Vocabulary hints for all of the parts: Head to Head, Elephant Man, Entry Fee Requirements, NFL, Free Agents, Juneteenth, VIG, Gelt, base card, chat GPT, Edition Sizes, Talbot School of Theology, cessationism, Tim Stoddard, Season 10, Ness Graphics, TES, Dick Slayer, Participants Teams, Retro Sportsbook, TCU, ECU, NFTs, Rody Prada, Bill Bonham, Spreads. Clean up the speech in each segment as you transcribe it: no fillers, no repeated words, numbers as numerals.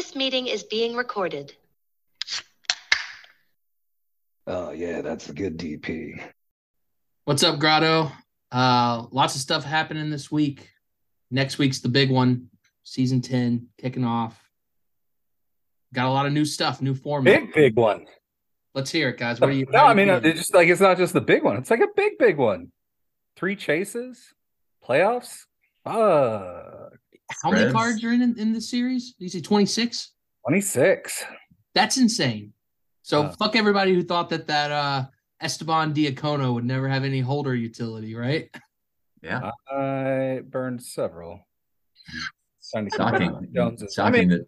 This meeting is being recorded. Oh, yeah, that's a good DP. What's up, Grotto? Lots of stuff happening this week. Next week's the big one. Season 10 kicking off. Got a lot of new stuff, new format. Big one. Let's hear it, guys. What are you? No, I mean, it's just like it's not just the big one. It's like a big one. 3 chases, playoffs. How many cards are in the series? Did you say 26? 26. That's insane. So fuck everybody who thought that Esteban Diacono would never have any holder utility, right? Yeah. I burned several. Shocking that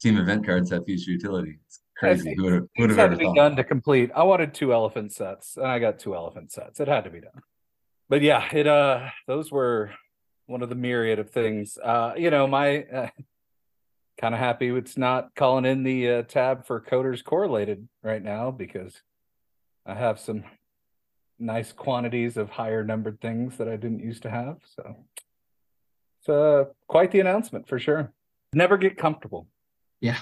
team event cards have future utility. It's crazy. Who would have ever thought? Done to complete. I wanted 2 elephant sets, and I got 2 elephant sets. It had to be done. But yeah, those were one of the myriad of things. My kind of happy it's not calling in the tab for coders correlated right now, because I have some nice quantities of higher numbered things that I didn't used to have. So it's quite the announcement for sure. Never get comfortable. Yeah.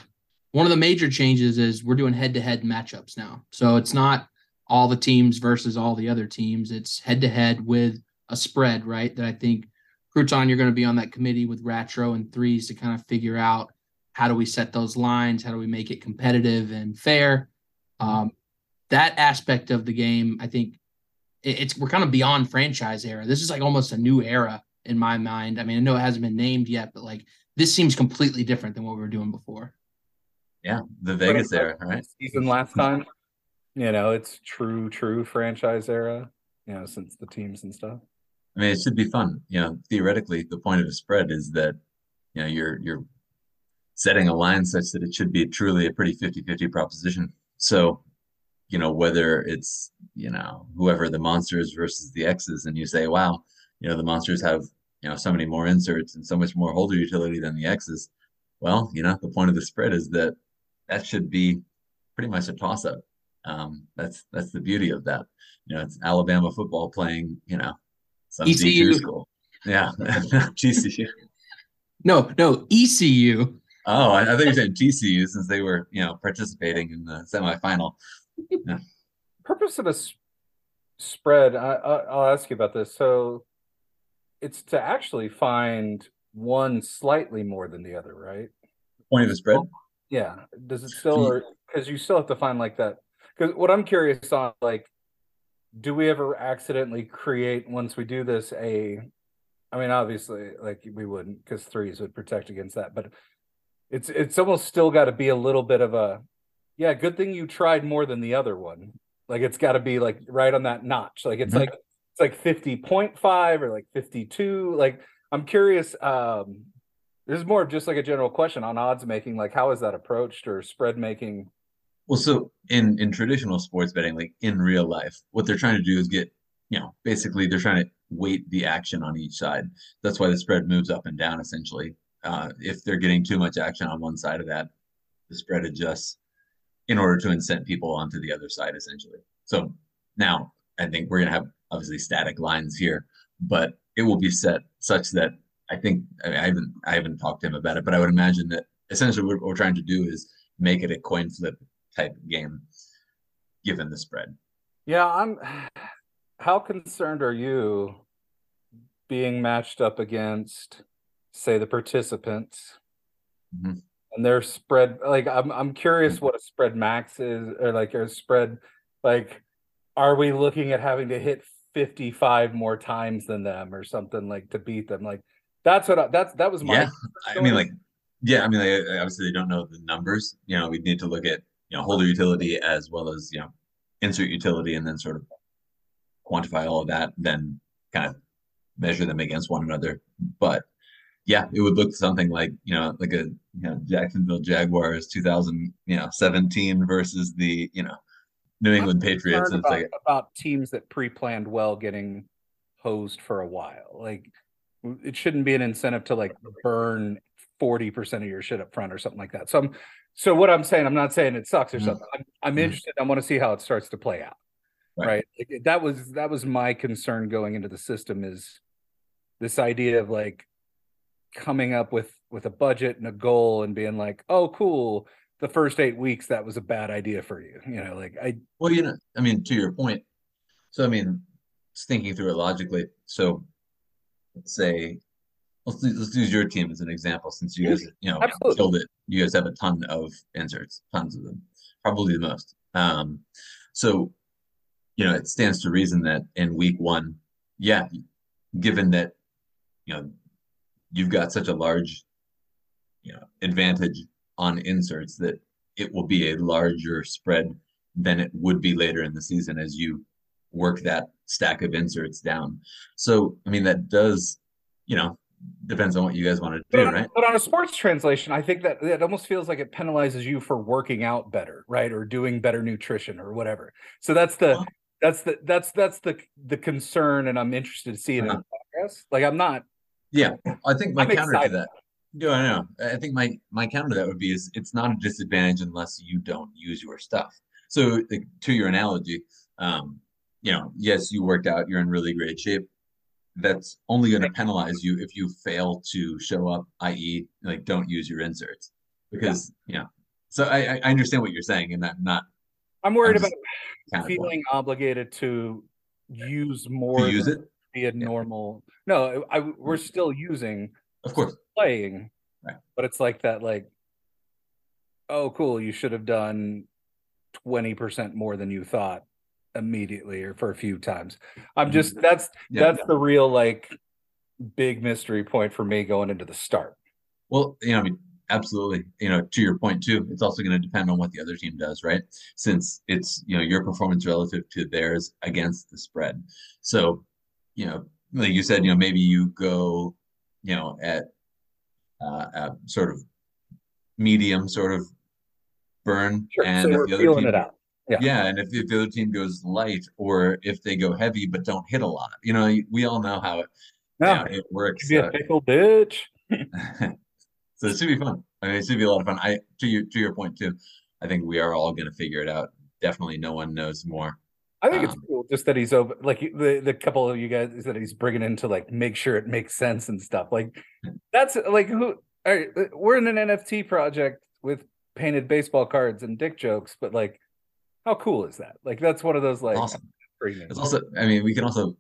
One of the major changes is we're doing head-to-head matchups now. So it's not all the teams versus all the other teams. It's head-to-head with a spread, right? That I think, Crouton, you're going to be on that committee with Ratro and Threes to kind of figure out how do we set those lines? How do we make it competitive and fair? That aspect of the game, I think we're kind of beyond franchise era. This is like almost a new era in my mind. I mean, I know it hasn't been named yet, but like this seems completely different than what we were doing before. Yeah, the Vegas era, right? Season last time, it's true franchise era, since the teams and stuff. I mean, it should be fun. Theoretically, the point of a spread is that, you're setting a line such that it should be truly a pretty 50-50 proposition. So, whether it's, whoever the monsters versus the X's, and you say, wow, the monsters have, so many more inserts and so much more holder utility than the X's. Well, the point of the spread is that should be pretty much a toss-up. That's the beauty of that. It's Alabama football playing, some ECU school. Yeah. TCU. No, ECU. Oh, I thought you were saying TCU since they were, participating in the semifinal. Yeah. Purpose of a spread, I'll ask you about this. So it's to actually find one slightly more than the other, right? The point of the spread? Yeah. Does it still, because you still have to find like that? Because what I'm curious on, like, do we ever accidentally create, once we do this, obviously, like, we wouldn't, because threes would protect against that, but it's almost still got to be a little bit of a, yeah, good thing you tried more than the other one. Like, it's got to be, like, right on that notch. Like, it's, like, it's, like, 50.5 or, like, 52. Like, I'm curious, this is more of just, like, a general question on odds making. Like, how is that approached, or spread making? Well, so in traditional sports betting, like in real life, what they're trying to do is get, basically they're trying to weight the action on each side. That's why the spread moves up and down, essentially. If they're getting too much action on one side of that, the spread adjusts in order to incent people onto the other side, essentially. So now I think we're going to have obviously static lines here, but it will be set such that I haven't talked to him about it, but I would imagine that essentially what we're trying to do is make it a coin flip type of game given the spread. Yeah, how concerned are you being matched up against, say, the participants and their spread? Like, I'm curious what a spread max is, or like a spread, like, are we looking at having to hit 55 more times than them or something, like, to beat them? Like, that's what that was my story. I mean, obviously they don't know the numbers. We'd need to look at holder utility as well as, insert utility, and then sort of quantify all of that, then kind of measure them against one another. But yeah, it would look something like, like a, Jacksonville Jaguars 2017 versus the, New England Patriots. It's like about teams that pre-planned well getting hosed for a while. Like, it shouldn't be an incentive to like burn 40% of your shit up front or something like that. So what I'm saying, I'm not saying it sucks or something. I'm interested. I want to see how it starts to play out. Right? That was my concern going into the system, is this idea of like coming up with with a budget and a goal and being like, oh, cool, the first 8 weeks, that was a bad idea for you. You know, like I. Well, you know, I mean, to your point. So, I mean, just thinking through it logically. So let's say, let's use your team as an example, since you guys, you know, absolutely, killed it. You guys have a ton of inserts, tons of them, probably the most. So, you know, it stands to reason that in week one, yeah, given that, you know, you've got such a large, you know, advantage on inserts, that it will be a larger spread than it would be later in the season as you work that stack of inserts down. So, I mean, that does, you know, depends on what you guys want to do, right? But on a sports translation, I think that it almost feels like it penalizes you for working out better, right? Or doing better nutrition or whatever. So that's the concern, and I'm interested to see it in progress. Like I'm not. Yeah, I think my counter to that. Yeah, I know. I think my counter to that would be is it's not a disadvantage unless you don't use your stuff. So like, to your analogy, you know, yes, you worked out, you're in really great shape. That's only going to penalize you if you fail to show up, i.e., like don't use your inserts, because yeah. You know, so I understand what you're saying, and I'm worried about feeling obligated to use more. To use it. Be a normal. Yeah. No, we're still using. Of course. Playing, right. But it's like that. Like, oh, cool! You should have done 20% more than you thought immediately, or for a few times. I'm just that's the real like big mystery point for me going into the start. Well, you know, I mean, absolutely. You know, to your point too, it's also going to depend on what the other team does, right? Since it's, you know, your performance relative to theirs against the spread. So, you know, like you said, you know, maybe you go, you know, at a sort of medium sort of burn, sure. And so if the other team, it out. Yeah. Yeah, and if the other team goes light, or if they go heavy but don't hit a lot, you know, we all know how it works. It could be a pickle bitch. So it should be fun. I mean, it should be a lot of fun. To your point too, I think we are all going to figure it out. Definitely, no one knows more. I think it's cool just that he's over, like the couple of you guys that he's bringing in to like make sure it makes sense and stuff. Like that's like who? All right, we're in an NFT project with painted baseball cards and dick jokes, but like, how cool is that? Like that's one of those like. Awesome. It's also, I mean, we can also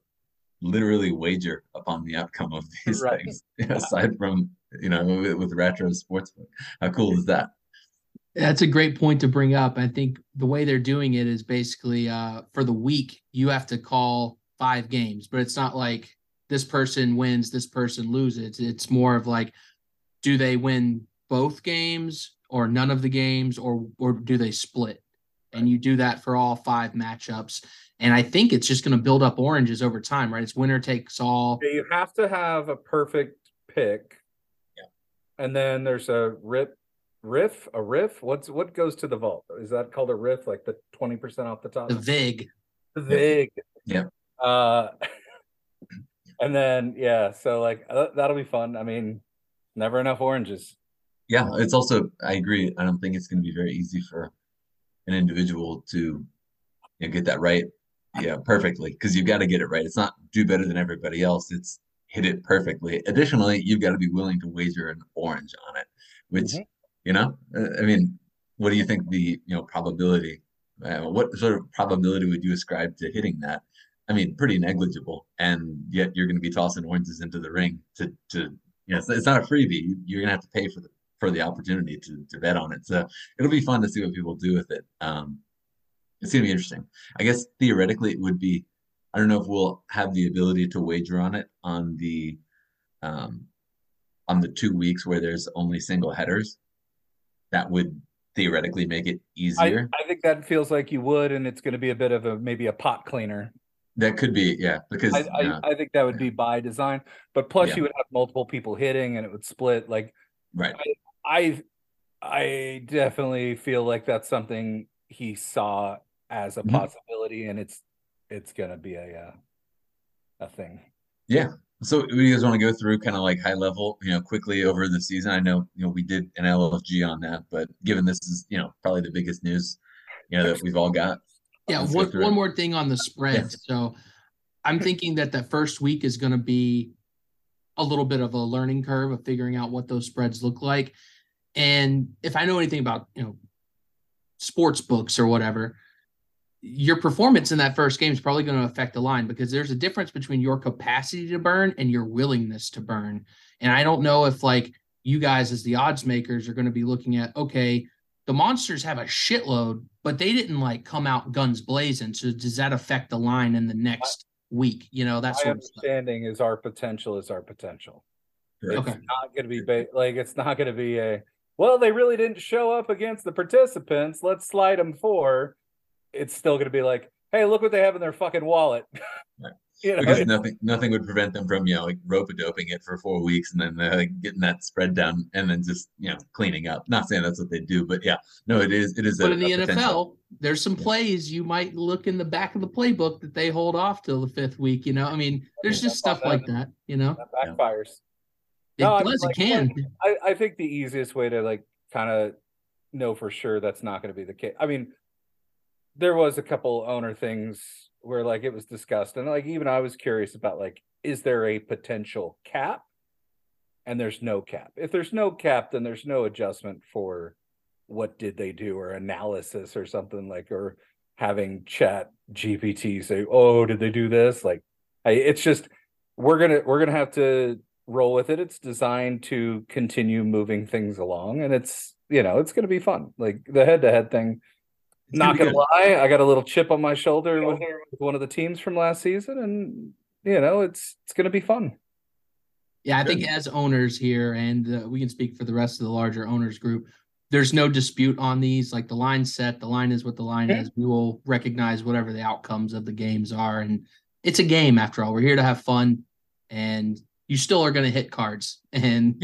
literally wager upon the outcome of these things. Yeah, aside from, you know, with Retro Sportsbook, how cool is that? That's a great point to bring up. I think the way they're doing it is basically for the week, you have to call 5 games, but it's not like this person wins, this person loses. It's more of like, do they win both games or none of the games, or do they split? And you do that for all 5 matchups. And I think it's just going to build up oranges over time, right? It's winner takes all. You have to have a perfect pick. Yeah. And then there's a riff. What goes to the vault? Is that called a riff? Like the 20% off the top? The VIG. Yeah. And then, yeah. So like, that'll be fun. I mean, never enough oranges. Yeah. It's also, I agree. I don't think it's going to be very easy for an individual to, you know, get that right, yeah, perfectly, because you've got to get it right. It's not do better than everybody else, it's hit it perfectly. Additionally, you've got to be willing to wager an orange on it, which, you know, I mean, what do you think the, you know, probability, what sort of probability would you ascribe to hitting that? I mean, pretty negligible, and yet you're going to be tossing oranges into the ring to you know, it's not a freebie. You're going to have to pay for the opportunity to bet on it. So it'll be fun to see what people do with it. It's going to be interesting. I guess theoretically it would be, I don't know if we'll have the ability to wager on it on the 2 weeks where there's only single headers. That would theoretically make it easier. I think that feels like you would, and it's going to be a bit of a, maybe a pot cleaner. That could be, yeah, because I think that would be by design, but plus you would have multiple people hitting and it would split, like, right. I definitely feel like that's something he saw as a possibility, and it's gonna be a thing. Yeah. So do you guys want to go through kind of like high level, you know, quickly over the season? I know, you know, we did an LLG on that, but given this is, you know, probably the biggest news, you know, that we've all got. Yeah. One more thing on the spread. Yeah. So I'm thinking that first week is going to be a little bit of a learning curve of figuring out what those spreads look like. And if I know anything about, you know, sports books or whatever, your performance in that first game is probably going to affect the line, because there's a difference between your capacity to burn and your willingness to burn. And I don't know if, like, you guys as the odds makers are going to be looking at, okay, the Monsters have a shitload, but they didn't like come out guns blazing. So does that affect the line in the next week? You know, that's my understanding is our potential is our potential. Right. It's not going to be it's not going to be a, well, they really didn't show up against the participants, let's slide them four. It's still going to be like, hey, look what they have in their fucking wallet. Right. You know? Because nothing would prevent them from, you know, like rope-a-doping it for 4 weeks and then getting that spread down and then just, you know, cleaning up. Not saying that's what they do, but yeah, no, it is. But in the NFL, potential. There's some plays you might look in the back of the playbook that they hold off till the fifth week. You know, I mean, there's just stuff like that. You know, that backfires. Yeah. It can. I think the easiest way to like kind of know for sure that's not going to be the case. I mean, there was a couple owner things where like it was discussed, and like even I was curious about like, is there a potential cap? And there's no cap. If there's no cap, then there's no adjustment for what did they do or analysis or something, like, or having chat GPT say, oh, did they do this? Like, it's just, we're gonna have to roll with it. It's designed to continue moving things along, and it's, you know, it's gonna be fun. Like the head-to-head thing, not gonna lie, I got a little chip on my shoulder with one of the teams from last season, and you know, it's gonna be fun. Yeah, I think as owners here, and we can speak for the rest of the larger owners group, there's no dispute on these. Like, the line set, the line is what the line is. We will recognize whatever the outcomes of the games are, and it's a game after all. We're here to have fun, and you still are gonna hit cards, and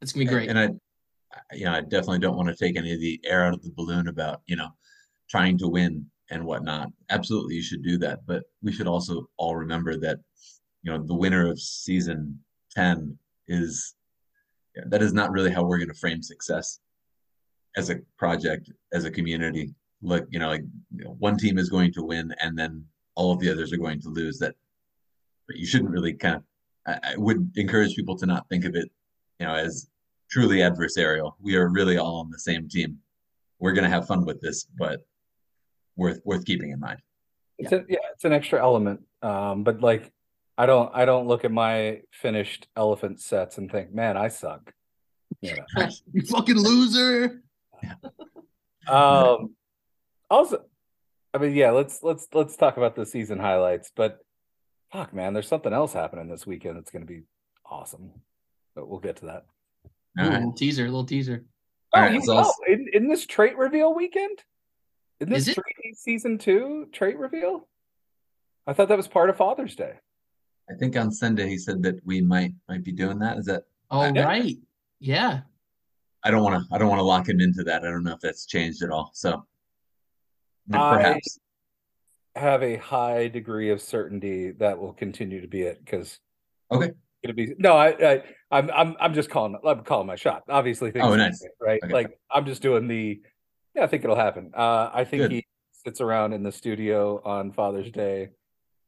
it's gonna be great. And I definitely don't want to take any of the air out of the balloon about, you know, trying to win and whatnot. Absolutely, you should do that. But we should also all remember that, you know, the winner of season 10 that is not really how we're going to frame success as a project, as a community. Look, you know, like, you know, one team is going to win and then all of the others are going to lose. But you shouldn't really I would encourage people to not think of it, you know, as truly adversarial. We are really all on the same team. We're going to have fun with this, but worth keeping in mind. It's an extra element, but like I don't look at my finished elephant sets and think, man, I suck, you know? You fucking loser. Also, I mean, yeah, let's talk about the season highlights, but fuck, man, there's something else happening this weekend that's going to be awesome, but we'll get to that. All right. a little teaser. All right, in this trait reveal weekend. Is it season 2 trait reveal? I thought that was part of Father's Day. I think on Sunday he said that we might be doing that. Is that? Oh, right. Yeah. I don't want to lock him into that. I don't know if that's changed at all. So perhaps I have a high degree of certainty that will continue to be it, because it'll be no. I'm just calling. I'm calling my shot. Obviously, things. Oh, nice. Right. Okay. Like, I'm just doing the. Yeah, I think it'll happen. I think he sits around in the studio on Father's Day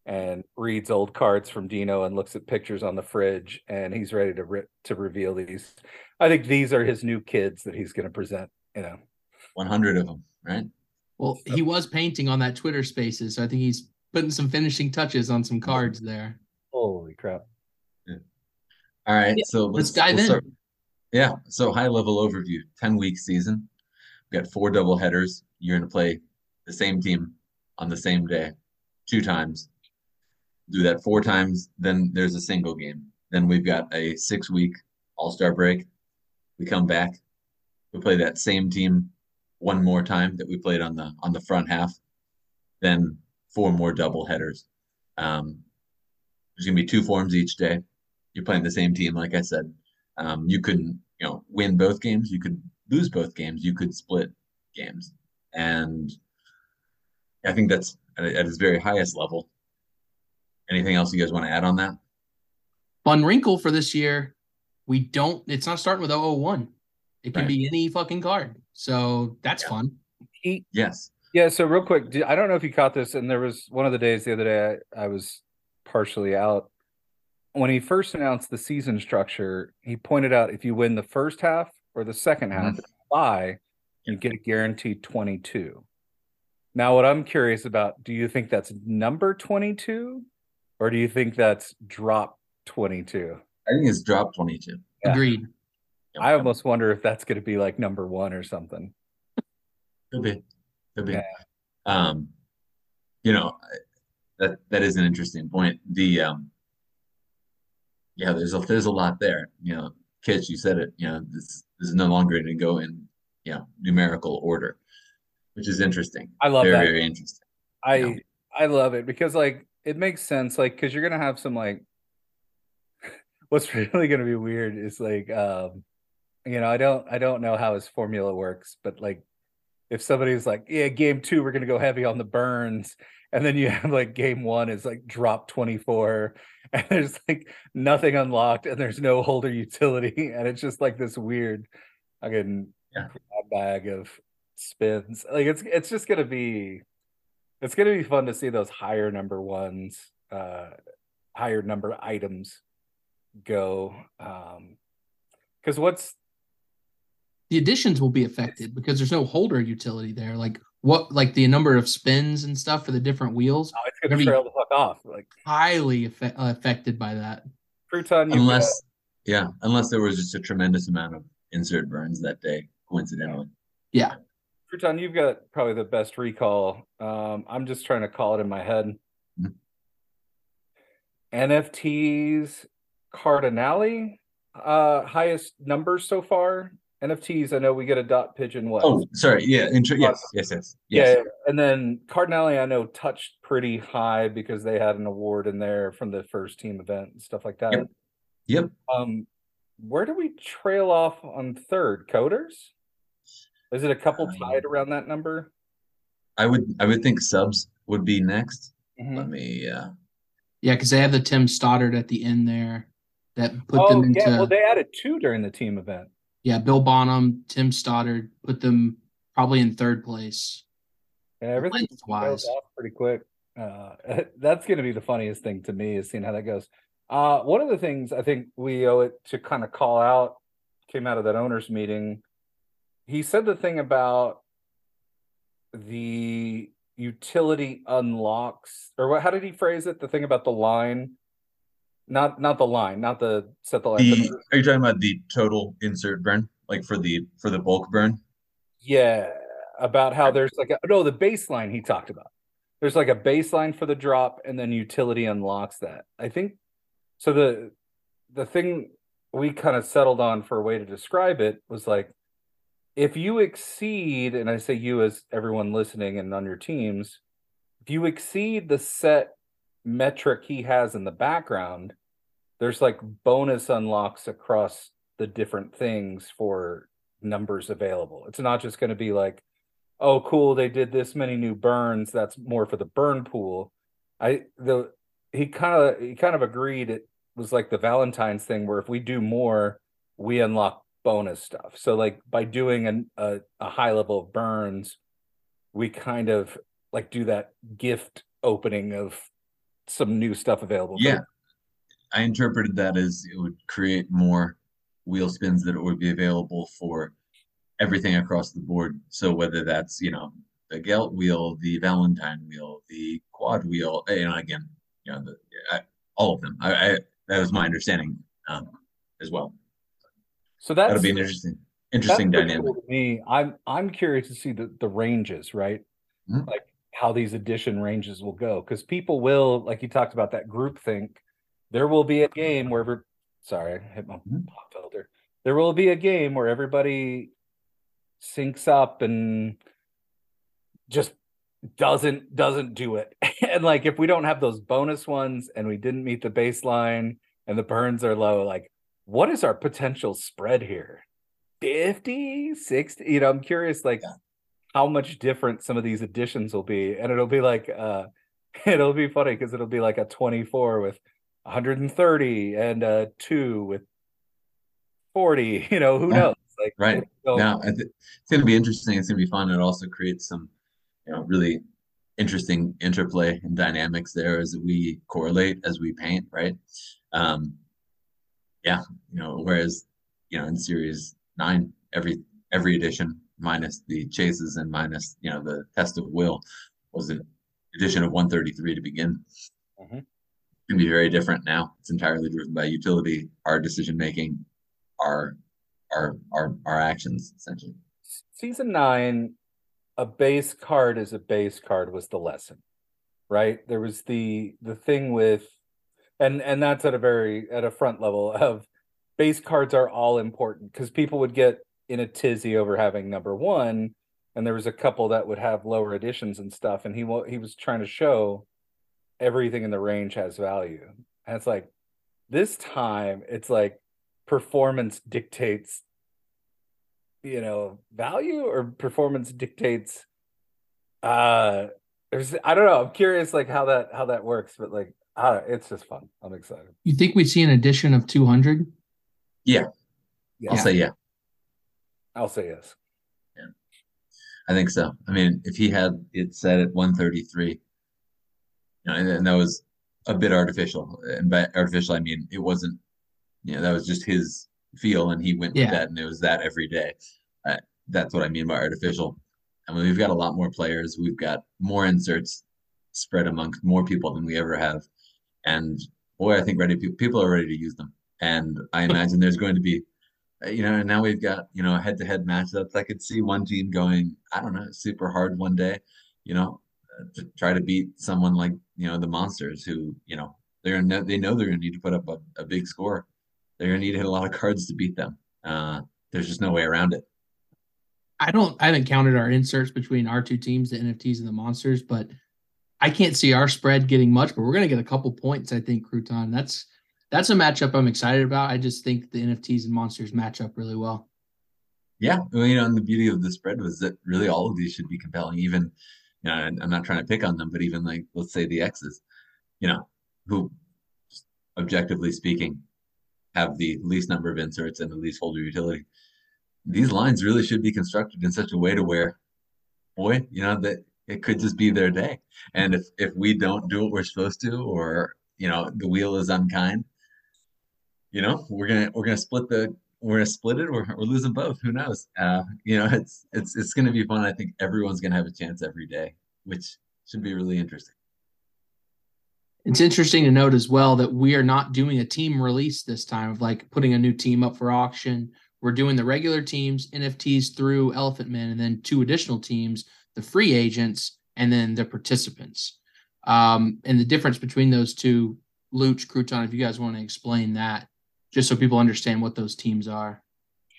and reads old cards from Dino and looks at pictures on the fridge, and he's ready to reveal these. I think these are his new kids that he's going to present, you know. 100 of them, right? Well, he was painting on that Twitter Spaces, so I think he's putting some finishing touches on some cards there. Holy crap. Yeah. All right, so let's dive in. Start. Yeah, so high-level overview, 10-week season. We've got 4 double headers. You're going to play the same team on the same day 2 times. Do that 4 times. Then there's a single game. Then we've got a 6-week all-star break. We come back. We play that same team one more time that we played on the front half. Then 4 more double headers. There's going to be 2 forms each day. You're playing the same team, like I said. You couldn't, you know, win both games. You could lose both games, you could split games. And I think that's at its very highest level. Anything else you guys want to add on that? Fun wrinkle for this year, it's not starting with 001. It can be any fucking card. So that's fun. Yes. Yeah, so real quick, I don't know if you caught this, and there was one of the days the other day I was partially out. when he first announced the season structure, he pointed out if you win the first half or the second half, bye, you get a guaranteed 22. Now, what I'm curious about, do you think that's number 22, or do you think that's drop 22? I think it's drop 22. Yeah. Agreed. I almost wonder if that's going to be like number one or something. Could be. Could be. Yeah. You know, that is an interesting point. The yeah, there's a lot there. You know, Kitch, you said it. You know, this is no longer going to go in numerical order, which is interesting. I love that. Very interesting. I love it because like it makes sense. Like because you're gonna have some like. What's really going to be weird is like, you know, I don't know how his formula works, but like if somebody's like, yeah, game two, we're going to go heavy on the burns. And then you have like game one is like drop 24 and there's like nothing unlocked and there's no holder utility. And it's just like this weird, bag of spins. Like it's just going to be, it's going to be fun to see those higher number ones, higher number items go, because what's the additions will be affected because there's no holder utility there. Like what, like the number of spins and stuff for the different wheels. Oh, it's going to trail the fuck off. Like highly affected by that. Crouton, unless there was just a tremendous amount of insert burns that day, coincidentally. Yeah. Crouton, you've got probably the best recall. I'm just trying to call it in my head. NFTs. Cardinale, highest numbers so far. NFTs, I know we get a dot pigeon. What? Oh, sorry. Yeah. Yes. Yeah. And then Cardinale, I know touched pretty high because they had an award in there from the first team event and stuff like that. Yep. Where do we trail off on third? Coders? Is it a couple tied around that number? I would think subs would be next. Let me. Yeah, because they have the Tim Stoddard at the end there. That put them into. Yeah, well, they added two during the team event. Yeah, Bill Bonham, Tim Stoddard put them probably in third place. Yeah, everything goes off pretty quick. That's going to be the funniest thing to me is seeing how that goes. One of the things I think we owe it to kind of call out came out of that owners meeting. He said the thing about the utility unlocks, or what? How did he phrase it? The thing about the line. Not the line, not the set the line. Are you talking about the total insert burn, like for the bulk burn? Yeah, about how there's like the baseline he talked about. There's like a baseline for the drop, and then utility unlocks that. I think so. The thing we kind of settled on for a way to describe it was like if you exceed, and I say you as everyone listening and on your teams, if you exceed the set metric he has in the background, there's like bonus unlocks across the different things for numbers available. It's not just going to be like, oh cool, they did this many new burns, that's more for the burn pool. He kind of agreed it was like the Valentine's thing where if we do more we unlock bonus stuff. So like by doing a high level of burns, we kind of like do that gift opening of some new stuff available. Yeah, I interpreted that as it would create more wheel spins that it would be available for everything across the board. So whether that's the Gelt wheel, the Valentine wheel, the quad wheel, all of them. I that was my understanding as well. So that'll be an interesting dynamic. Cool to me, I'm curious to see the ranges, right? Like how these addition ranges will go, because people will, like you talked about that group think, there will be a game where, sorry, I hit my pop filter. There will be a game where everybody syncs up and just doesn't do it. And like, if we don't have those bonus ones and we didn't meet the baseline and the burns are low, like what is our potential spread here? 50, 60, I'm curious, like, how much different some of these additions will be. And it'll be like, it'll be funny because it'll be like a 24 with 130 and a 2 with 40, who knows? Like, right. It's going to be interesting. It's going to be fun. It also creates some, really interesting interplay and dynamics there as we correlate as we paint, right? Yeah, you know, whereas, you know, in Series 9, every edition minus the chases and minus, you know, the test of will was an edition of 133 to begin. Mm-hmm. It can be very different now. It's entirely driven by utility, our decision making, our actions essentially. Season 9, a base card is a base card was the lesson, right? There was the thing with, and that's at a front level of base cards are all important, because people would get in a tizzy over having number 1, and there was a couple that would have lower editions and stuff, and he was trying to show everything in the range has value. And it's like, this time it's like performance dictates, you know, value, or performance dictates I don't know. I'm curious like how that works, but like it's just fun. I'm excited. You think we'd see an edition of 200? Yeah. I'll say yes. Yeah, I think so. I mean, if he had it set at 133, you know, and that was a bit artificial. And by artificial, I mean it wasn't. You know, that was just his feel, and he went with that, and it was that every day. That's what I mean by artificial. I mean, we've got a lot more players. We've got more inserts spread amongst more people than we ever have, and boy, I think people are ready to use them. And I imagine there's going to be, you know, and now we've got, you know, head-to-head matchups. I could see one team going, I don't know, super hard one day, you know, to try to beat someone like, you know, the Monsters, who, you know, they're going to need to put up a big score. They're going to need to hit a lot of cards to beat them. There's just no way around it. I haven't counted our inserts between our two teams, the NFTs and the Monsters, but I can't see our spread getting much, but we're going to get a couple points, I think, Crouton. That's a matchup I'm excited about. I just think the NFTs and Monsters match up really well. Yeah. Well, you know, and the beauty of the spread was that really all of these should be compelling. Even, you know, I'm not trying to pick on them, but even like, let's say the X's, you know, who objectively speaking have the least number of inserts and the least holder utility. These lines really should be constructed in such a way to where, boy, you know, that it could just be their day. And if we don't do what we're supposed to, or, you know, the wheel is unkind, you know, we're gonna split it, or we're losing both. Who knows? You know, it's gonna be fun. I think everyone's gonna have a chance every day, which should be really interesting. It's interesting to note as well that we are not doing a team release this time of like putting a new team up for auction. We're doing the regular teams, NFTs through Elephant Man, and then 2 additional teams, the free agents, and then the participants. And the difference between those two, Luch, Crouton, if you guys want to explain that, just so people understand what those teams are.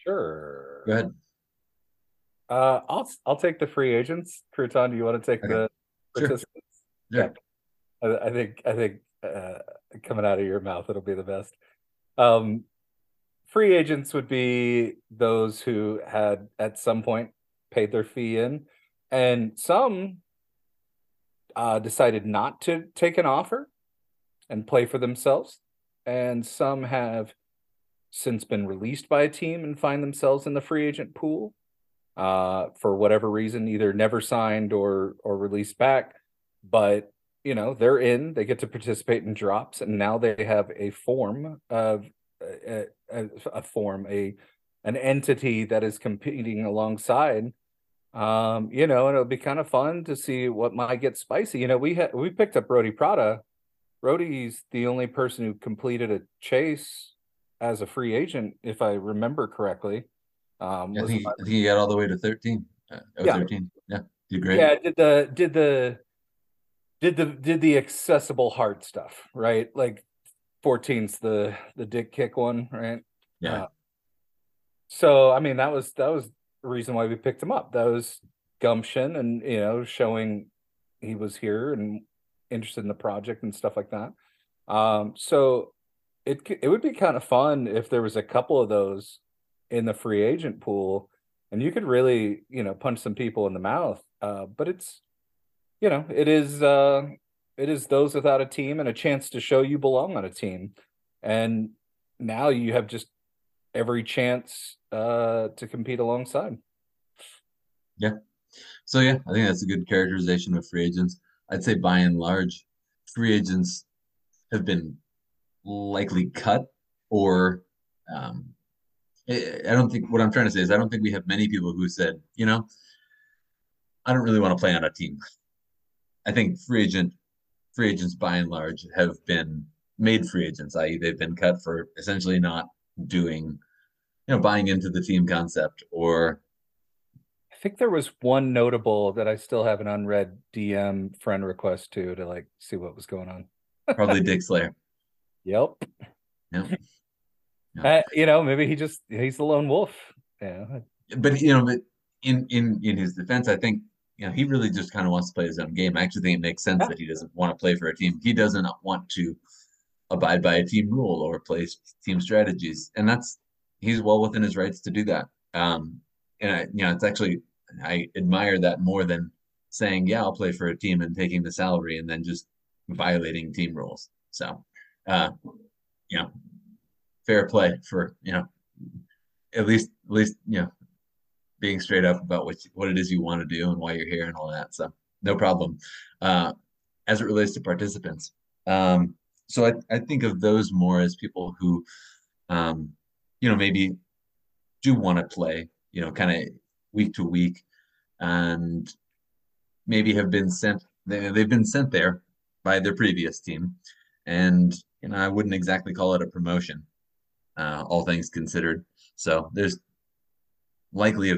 Sure. Go ahead. I'll take the free agents. Crouton, do you want to take the participants? Sure. Yeah. I think coming out of your mouth, it'll be the best. Free agents would be those who had at some point paid their fee in, and some decided not to take an offer and play for themselves. And some have since been released by a team and find themselves in the free agent pool for whatever reason, either never signed or released back. But, you know, they're in, they get to participate in drops, and now they have a form of an entity that is competing alongside. You know, and it'll be kind of fun to see what might get spicy. You know, we picked up Rody Prada. Rody's the only person who completed a chase as a free agent, if I remember correctly. I think he got all the way to 13. 13. Yeah, did great. Yeah, did the accessible hard stuff, right? Like 14's the dick kick one, right? Yeah. So I mean, that was the reason why we picked him up. That was gumption, and you know, showing he was here and interested in the project and stuff like that. So it would be kind of fun if there was a couple of those in the free agent pool, and you could really, you know, punch some people in the mouth. But it's, you know, it is those without a team and a chance to show you belong on a team. And now you have just every chance to compete alongside. Yeah. So yeah, I think that's a good characterization of free agents. I'd say by and large, free agents have been likely cut, or I don't think, what I'm trying to say is I don't think we have many people who said, you know, I don't really want to play on a team. I think free agents by and large have been made free agents, i.e. they've been cut for essentially not doing, you know, buying into the team concept. Or I think there was one notable that I still have an unread DM friend request to like see what was going on. Probably Dick Slayer. Yep. Yep. Yep. You know, maybe he's the lone wolf. Yeah. But you know, but in his defense, I think, you know, he really just kind of wants to play his own game. I actually think it makes sense that he doesn't want to play for a team. He doesn't want to abide by a team rule or play team strategies, and he's well within his rights to do that. And I, you know, it's actually, I admire that more than saying, yeah, I'll play for a team and taking the salary and then just violating team rules. So, you know, fair play for, you know, at least, you know, being straight up about what it is you want to do and why you're here and all that. So no problem. As it relates to participants. So I think of those more as people who, you know, maybe do want to play, you know, kind of week to week, and maybe have been sent, they've been sent there by their previous team. And, you know, I wouldn't exactly call it a promotion, all things considered. So there's likely a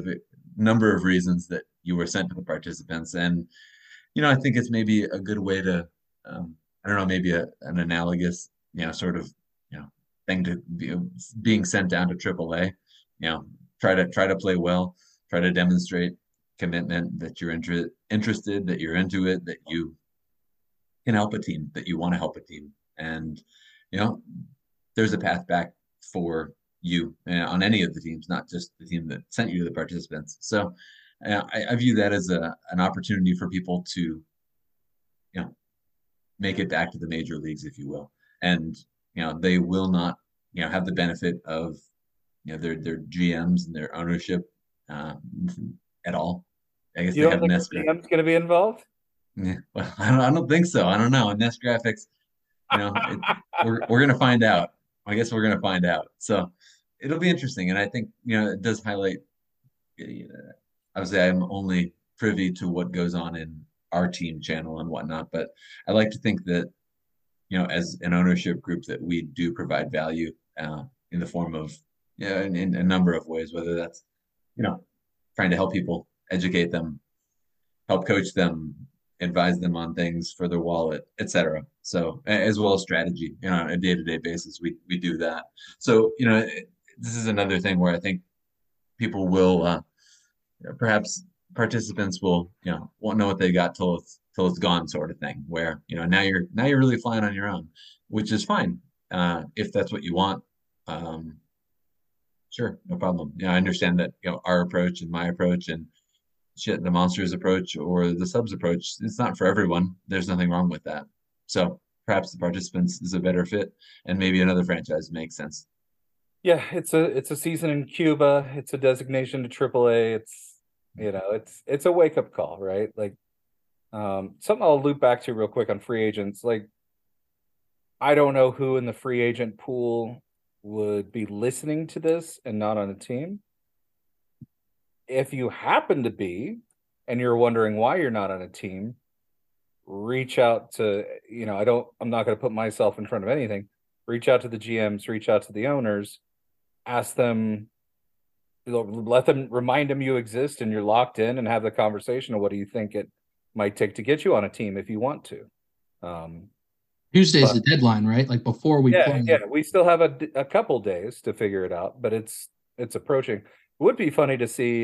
number of reasons that you were sent to the participants. And, you know, I think it's maybe a good way to, I don't know, maybe an analogous, you know, sort of, you know, thing to being sent down to AAA, you know, try to play well, try to demonstrate commitment that you're interested, that you're into it, that you can help a team, that you want to help a team. And, you know, there's a path back for you on any of the teams, not just the team that sent you to the participants. So I view that as an opportunity for people to, you know, make it back to the major leagues, if you will. And, you know, they will not, you know, have the benefit of, you know, their GMs and their ownership at all. I guess you they don't have think Ness GM's going to be involved. Yeah, well, I don't think so. I don't know. Ness Graphics, you know, we're going to find out. I guess we're going to find out. So it'll be interesting. And I think, you know, it does highlight, obviously I'm only privy to what goes on in our team channel and whatnot, but I like to think that, you know, as an ownership group, that we do provide value in the form of, you know, in a number of ways, whether that's, you know, trying to help people, educate them, help coach them, advise them on things for their wallet, etc. So, as well as strategy, you know, on a day-to-day basis, we do that. So, you know, this is another thing where I think people will, perhaps participants will, you know, won't know what they got till it's gone, sort of thing. Where, you know, now you're really flying on your own, which is fine if that's what you want. Sure, no problem. Yeah, you know, I understand that, you know, our approach and my approach and shit, the monsters approach or the subs approach, it's not for everyone. There's nothing wrong with that. So perhaps the participants is a better fit, and maybe another franchise makes sense. Yeah, it's a season in Cuba. It's a designation to AAA. It's, you know, it's a wake up call, right? Like, something I'll loop back to real quick on free agents. Like, I don't know who in the free agent pool would be listening to this and not on a team. If you happen to be and you're wondering why you're not on a team, reach out to, you know, I'm not going to put myself in front of anything. Reach out to the GMs, reach out to the owners, ask them, remind them you exist and you're locked in, and have the conversation of what do you think it might take to get you on a team if you want to. Tuesday's the deadline, right? Like before we play. Yeah, we still have a couple days to figure it out, but it's approaching. It would be funny to see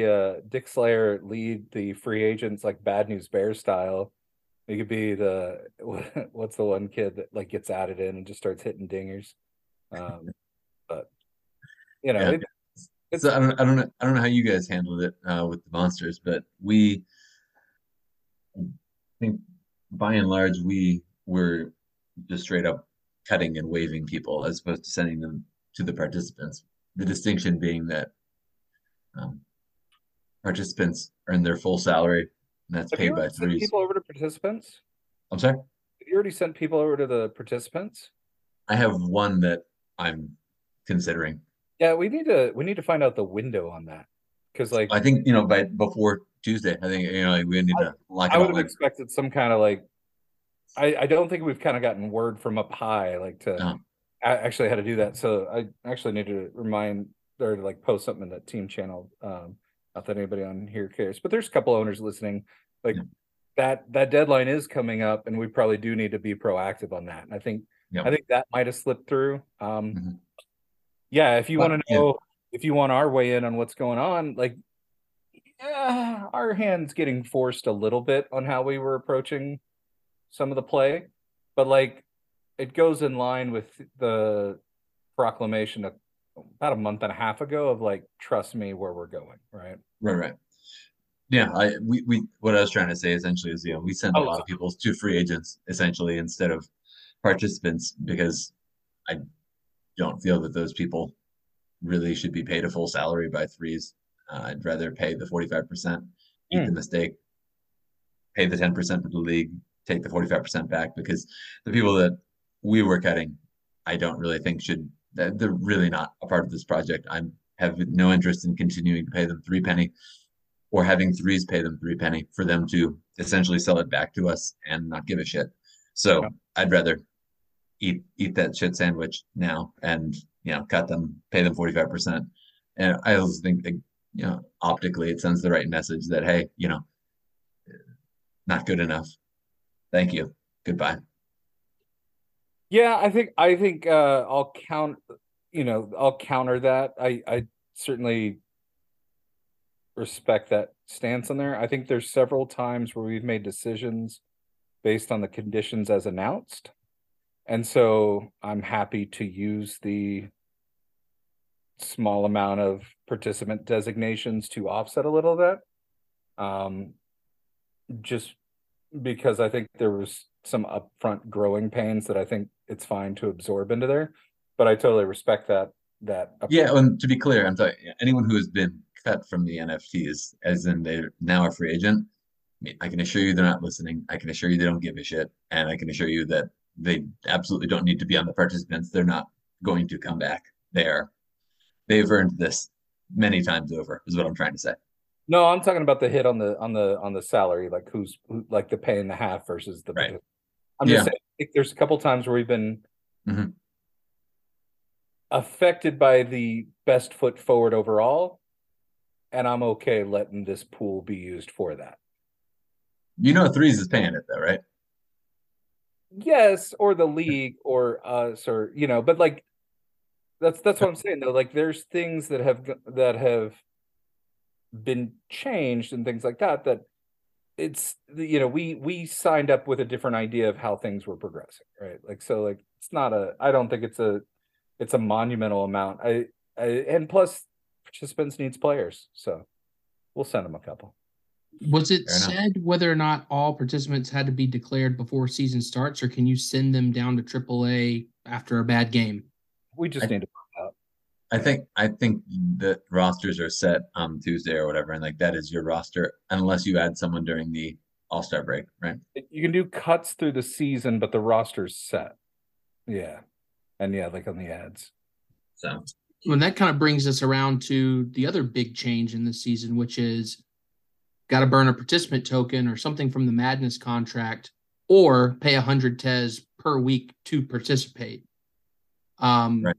Dick Slayer lead the free agents like Bad News Bears style. He could be what's the one kid that like gets added in and just starts hitting dingers. But you know, yeah. So I don't know how you guys handled it with the monsters, but I think by and large we were just straight up cutting and waiving people as opposed to sending them to the participants. The distinction being that participants earn their full salary, and that's paid by threes. People over to participants? I'm sorry? Have you already sent people over to the participants? I have one that I'm considering. Yeah, we need to find out the window on that, because like I think by before Tuesday, I think we need to lock it. I would have expected some kind of like I don't think we've kind of gotten word from up high like to actually how to do that. So I actually need to remind or to like post something in that team channel. Not that anybody on here cares, but there's a couple owners listening. Like that deadline is coming up, and we probably do need to be proactive on that. And I think that might have slipped through. Yeah, if you want to know, if you want our weigh in on what's going on, like our hand's getting forced a little bit on how we were approaching some of the play, but like it goes in line with the proclamation about a month and a half ago of like, trust me where we're going, right? Right. Yeah, we what I was trying to say essentially is we send a lot of people to free agents essentially instead of participants, because I don't feel that those people really should be paid a full salary by threes. I'd rather pay the 45%, make the mistake, pay the 10% for the league, take the 45% back, because the people that we were cutting, I don't really think they're really not a part of this project. I have no interest in continuing to pay them three penny or having threes pay them three penny for them to essentially sell it back to us and not give a shit. So I'd rather eat that shit sandwich now and cut them, pay them 45%. And I also think that optically it sends the right message that, hey, not good enough, thank you, goodbye. Yeah, I think I'll counter that. I certainly respect that stance on there. I think there's several times where we've made decisions based on the conditions as announced. And so I'm happy to use the small amount of participant designations to offset a little of that. Just because I think there was some upfront growing pains that I think it's fine to absorb into there. But I totally respect that. Yeah, and to be clear, I'm sorry, anyone who has been cut from the NFTs, as in they're now a free agent, I can assure you they're not listening. I can assure you they don't give a shit. And I can assure you that they absolutely don't need to be on the participants. They're not going to come back. They've earned this many times over, is what I'm trying to say. No, I'm talking about the hit on the salary, like who's like the pay and a half versus the. Right. I'm just saying, I think there's a couple times where we've been affected by the best foot forward overall, and I'm okay letting this pool be used for that. Threes is paying it though, right? Yes, or the league or us, or but like that's what I'm saying though, like there's things that have been changed and things like that it's we signed up with a different idea of how things were progressing, right? Like so like it's not a I don't think it's a monumental amount. I and plus participants needs players, so we'll send them a couple. Was it said whether or not all participants had to be declared before season starts, or can you send them down to AAA after a bad game? We just need to find out. I think the rosters are set on Tuesday or whatever, and like that is your roster unless you add someone during the All-Star break, right? You can do cuts through the season, but the roster's set. Yeah, and like on the ads. So well, that kind of brings us around to the other big change in this season, which is. Got to burn a participant token or something from the Madness contract, or pay 100 TES per week to participate. Right.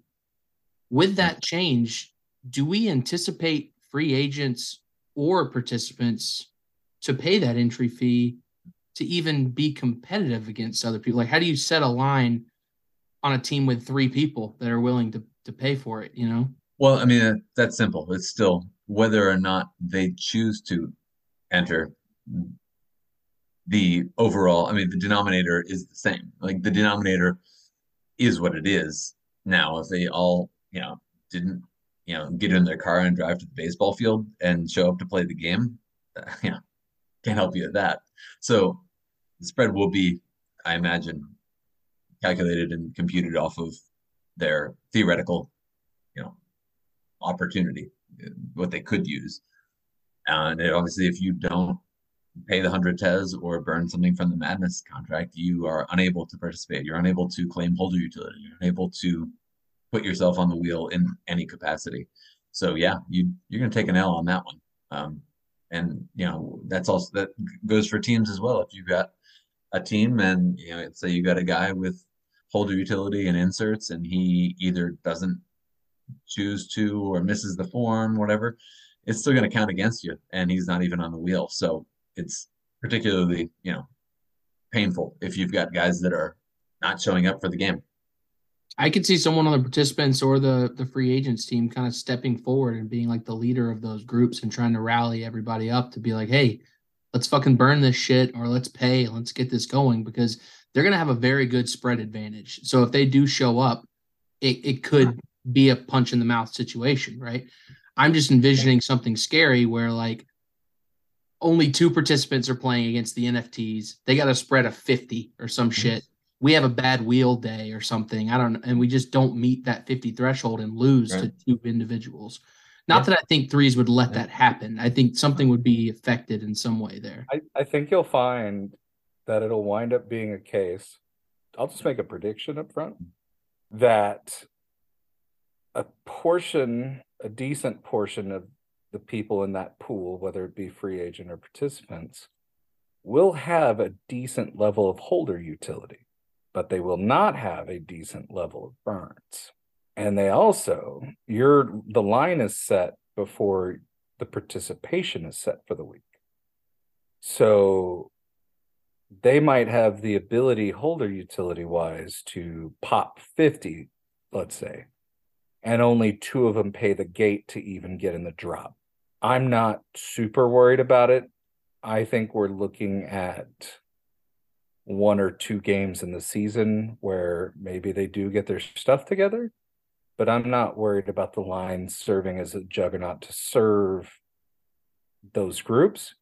With that change, do we anticipate free agents or participants to pay that entry fee to even be competitive against other people? Like, how do you set a line on a team with three people that are willing to pay for it, Well, I mean, that's simple. It's still whether or not they choose to enter the overall. I mean, the denominator is the same. Like the denominator is what it is now. If they all, didn't, get in their car and drive to the baseball field and show up to play the game, can't help you with that. So the spread will be, I imagine, calculated and computed off of their theoretical, opportunity, what they could use. And obviously, if you don't pay the 100 TES or burn something from the Madness contract, you are unable to participate. You're unable to claim holder utility. You're unable to put yourself on the wheel in any capacity. So yeah, you're going to take an L on that one. And you know, that's also, that goes for teams as well. If you've got a team and, you know, say you got a guy with holder utility and inserts, and he either doesn't choose to or misses the form, whatever, it's still going to count against you, and he's not even on the wheel. So it's particularly, you know, painful if you've got guys that are not showing up for the game. I could see someone on the participants or the free agents team kind of stepping forward and being like the leader of those groups and trying to rally everybody up to be like, hey, let's fucking burn this shit, or let's pay, let's get this going, because they're going to have a very good spread advantage. So if they do show up, it could be a punch in the mouth situation, right? I'm just envisioning something scary where like only 2 participants are playing against the NFTs. They got a spread of 50 or some shit. We have a bad wheel day or something. I don't know. And we just don't meet that 50 threshold and lose to 2 individuals. Not that I think threes would let that happen. I think something would be affected in some way there. I think you'll find that it'll wind up being a case. I'll just make a prediction up front that a decent portion of the people in that pool, whether it be free agent or participants, will have a decent level of holder utility, but they will not have a decent level of burns. And they also, the line is set before the participation is set for the week. So they might have the ability, holder utility-wise, to pop 50, let's say, and only 2 of them pay the gate to even get in the drop. I'm not super worried about it. I think we're looking at 1 or 2 games in the season where maybe they do get their stuff together, but I'm not worried about the line serving as a juggernaut to serve those groups,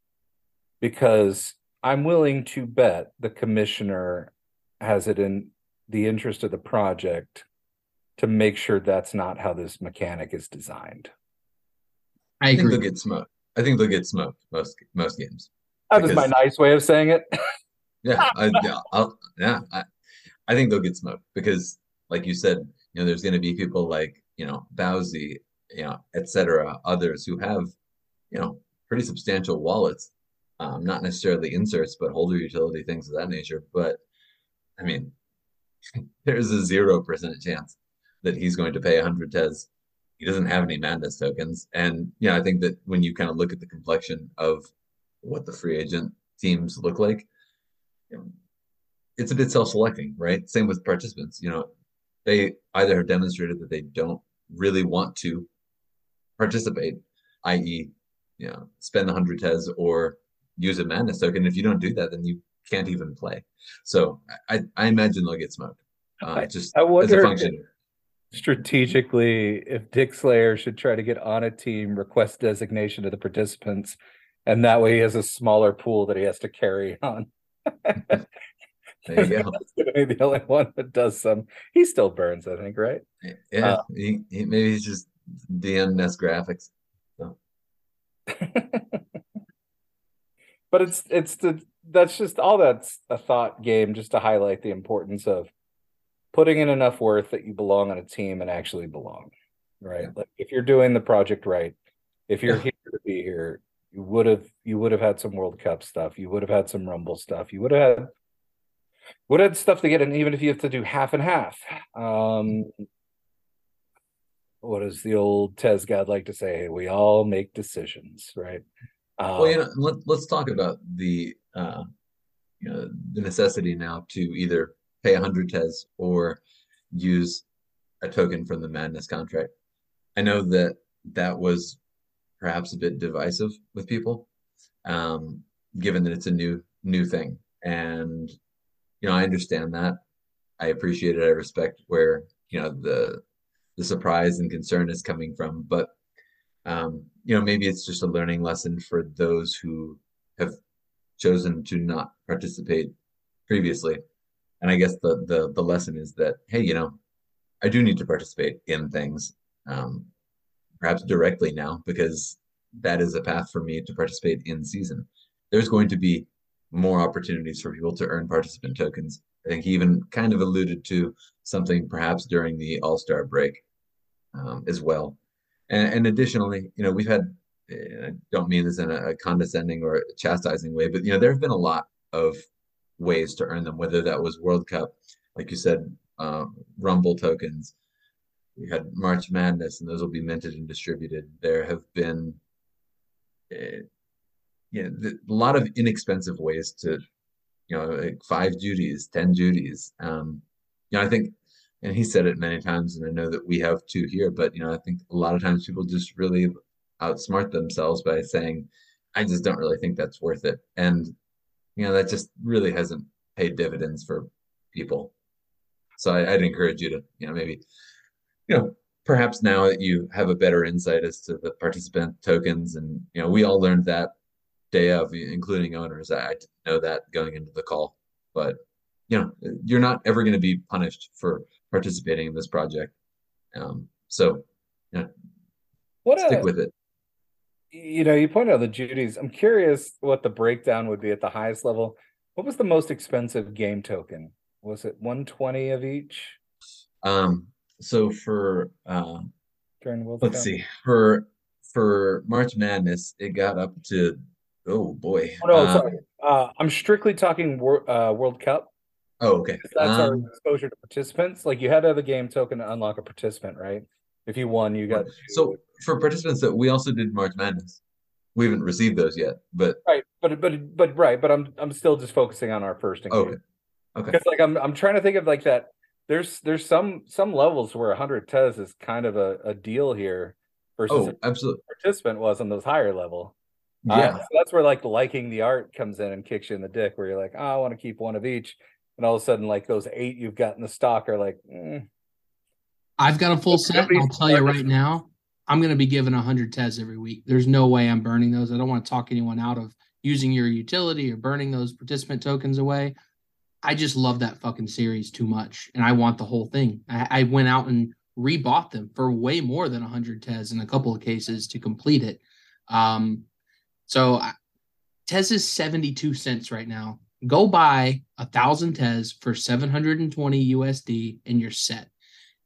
because I'm willing to bet the commissioner has it in the interest of the project to make sure that's not how this mechanic is designed. I agree. I think they'll get smoked. most games. That was my nice way of saying it. Yeah, I think they'll get smoked because, like you said, you know, there's going to be people like, you know, Bowsy, you know, etc., others who have, you know, pretty substantial wallets, not necessarily inserts, but holder utility, things of that nature. But I mean, there's a 0% chance that he's going to pay 100 TES. He doesn't have any Madness tokens, and you know, I think that when you kind of look at the complexion of what the free agent teams look like, it's a bit self-selecting, right? Same with participants. You know, they either have demonstrated that they don't really want to participate, i.e., you know, spend the 100 TES or use a Madness token. If you don't do that, then you can't even play. So I imagine they'll get smoked. Just as a function. Strategically, if Dick Slayer should try to get on a team, request designation to the participants, and that way he has a smaller pool that he has to carry on. There you go. That's going to be the only one that does some. He still burns, I think, right? Yeah. He maybe he's just DM Ness Graphics. So. But that's just all. That's a thought game, just to highlight the importance of putting in enough worth that you belong on a team and actually belong, right? Yeah. Like if you're doing the project right, if you're here to be here, you would have had some World Cup stuff, you would have had some Rumble stuff, you would have had stuff to get in, even if you have to do half and half. What does the old TES god like to say? We all make decisions, right? Well, you know, let's talk about the necessity now to either pay 100 TES or use a token from the Madness contract. I know that was perhaps a bit divisive with people, given that it's a new thing. And, you know, I understand that. I appreciate it. I respect where, you know, the surprise and concern is coming from. But, you know, maybe it's just a learning lesson for those who have chosen to not participate previously. And I guess the lesson is that, hey, you know, I do need to participate in things, perhaps directly now, because that is a path for me to participate in season. there's going to be more opportunities for people to earn participant tokens. I think he even kind of alluded to something perhaps during the All-Star break as well. And additionally, you know, we've had, I don't mean this in a condescending or chastising way, but, you know, there have been a lot of ways to earn them, whether that was World Cup, like you said, Rumble tokens. We had March Madness, and those will be minted and distributed. There have been a lot of inexpensive ways to, you know, like 5 duties, 10 duties. You know, I think, and he said it many times, and I know that we have 2 here, but, you know, I think a lot of times people just really outsmart themselves by saying, I just don't really think that's worth it. And, you know, that just really hasn't paid dividends for people. So I'd encourage you to, you know, maybe, you know, perhaps now that you have a better insight as to the participant tokens, and, you know, we all learned that day of, including owners. I didn't know that going into the call, but, you know, you're not ever going to be punished for participating in this project. So, you know, stick with it. You know, you point out the duties. I'm curious what the breakdown would be at the highest level. What was the most expensive game token? Was it 120 of each? So for for March Madness, it got up to sorry. I'm strictly talking World Cup. Oh, okay. That's our exposure to participants. Like, you had to have a game token to unlock a participant, right? If you won, you got. So for participants, that we also did March Madness. We haven't received those yet, but right, but right, but I'm still just focusing on our first engagement. Okay. Because like I'm trying to think of like that. There's some levels where 100 TES is kind of a deal here versus absolutely participant was on those higher level. Yeah, so that's where like liking the art comes in and kicks you in the dick, where you're like, I want to keep one of each, and all of a sudden like those 8 you've got in the stock are like, I've got a full set. I'll tell you right now, I'm going to be giving 100 TES every week. There's no way I'm burning those. I don't want to talk anyone out of using your utility or burning those participant tokens away. I just love that fucking series too much, and I want the whole thing. I went out and rebought them for way more than 100 TES in a couple of cases to complete it. So TES is 72 cents right now. Go buy 1,000 TES for $720 USD, and you're set.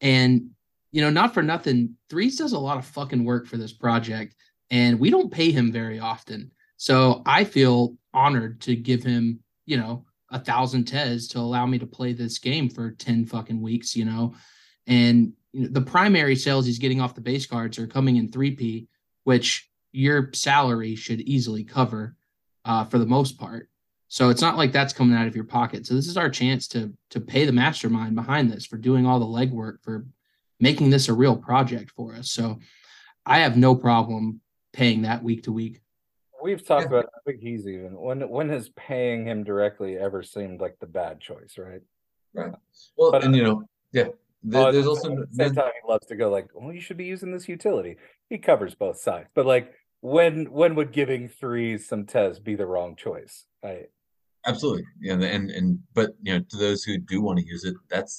And, you know, not for nothing, Threes does a lot of fucking work for this project, and we don't pay him very often. So I feel honored to give him, you know, 1,000 TES to allow me to play this game for 10 fucking weeks, you know. And you know, the primary sales he's getting off the base cards are coming in 3P, which your salary should easily cover for the most part. So it's not like that's coming out of your pocket. So this is our chance to pay the mastermind behind this for doing all the legwork, for making this a real project for us. So I have no problem paying that week to week. We've talked about it. I think he's even. When has paying him directly ever seemed like the bad choice, right? Right. Well, but, and you know, there's also at the same time he loves to go like, well, you should be using this utility. He covers both sides. But like, when would giving Threes some TES be the wrong choice? Right. Absolutely. Yeah, and but you know, to those who do want to use it, that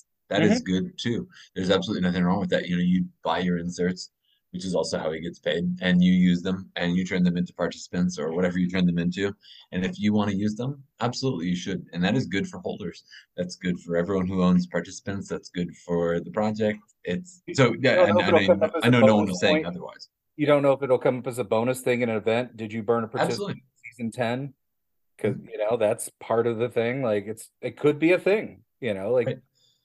is good too. There's absolutely nothing wrong with that. You know, you buy your inserts, which is also how he gets paid, and you use them and you turn them into participants or whatever you turn them into. And if you want to use them, absolutely you should. And that is good for holders. That's good for everyone who owns participants. That's good for the project. It's so yeah, I know no one was saying otherwise. You don't know if it'll come up as a bonus thing in an event. Did you burn a participant in season 10? Because, you know, that's part of the thing. Like, it could be a thing, you know, like right.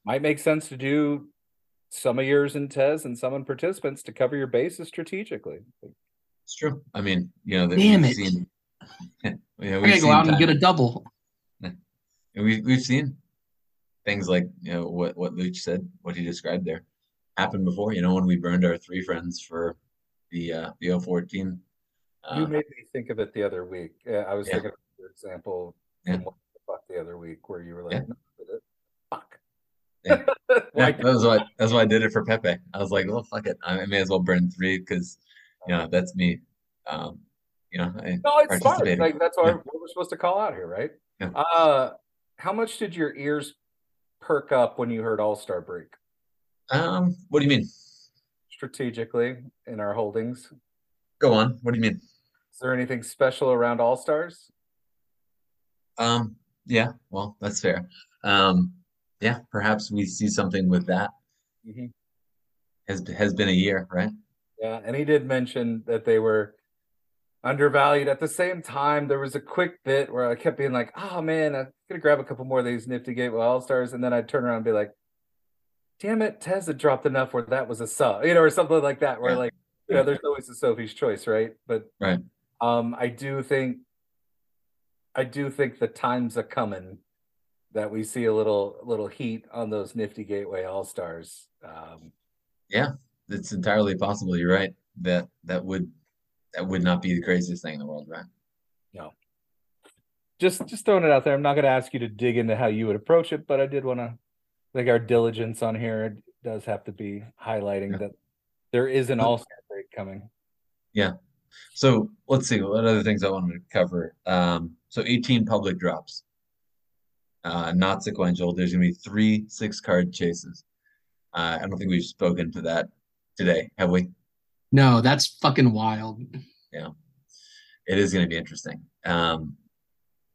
Might make sense to do some of yours in TES and some in participants to cover your bases strategically. It's true. I mean, you know, we've seen go out and get a double. We've seen things like, you know, what Luch said, what he described there happened before, you know, when we burned our 3 friends for the 014. You made me think of it the other week. I was thinking of your example from what the fuck the other week where you were like, no, fuck. Yeah. That's why I did it for Pepe. I was like, well, fuck it. I may as well burn 3 because, you know, that's me. You know, it's smart. Like, that's what we're supposed to call out here, right? Yeah. How much did your ears perk up when you heard All-Star break? What do you mean? Strategically in our holdings. Go on. What do you mean? Is there anything special around All-Stars? Yeah, well, that's fair. Yeah, perhaps we see something with that. Mm-hmm. Has been a year, right? Yeah, and he did mention that they were undervalued. At the same time, there was a quick bit where I kept being like, oh man, I'm gonna grab a couple more of these nifty Gateway All-Stars, and then I'd turn around and be like, damn it, Tez had dropped enough where that was a sub, you know, or something like that, where like, you know, there's always a Sophie's choice, right? But right. I do think the time's a coming that we see a little heat on those nifty Gateway All-Stars. Yeah, it's entirely possible. You're right. That would not be the craziest thing in the world, right? No. Just throwing it out there. I'm not going to ask you to dig into how you would approach it, but I did want to. Like, our diligence on here does have to be highlighting that there is an all-star break coming. Yeah. So let's see what other things I wanted to cover. So 18 public drops, not sequential. There's going to be 3 6 card chases. I don't think we've spoken to that today, have we? No, that's fucking wild. Yeah, it is going to be interesting.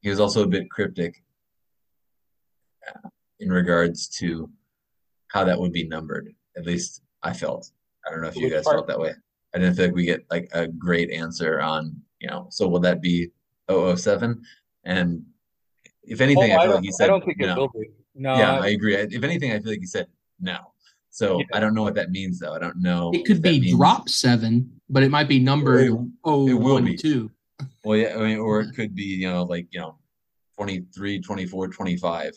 He was also a bit cryptic in regards to how that would be numbered. At least I felt. I don't know if you guys felt that way. I didn't feel like we get like a great answer on, you know, so will that be 007? And if anything, I feel like he said, I don't think it will be. No. Yeah, I agree. If anything, I feel like he said no. So yeah. I don't know what that means, though. I don't know. It could be drop 7, but it might be numbered 012. Well, yeah, I mean, or it could be, you know, like, you know, 23, 24, 25,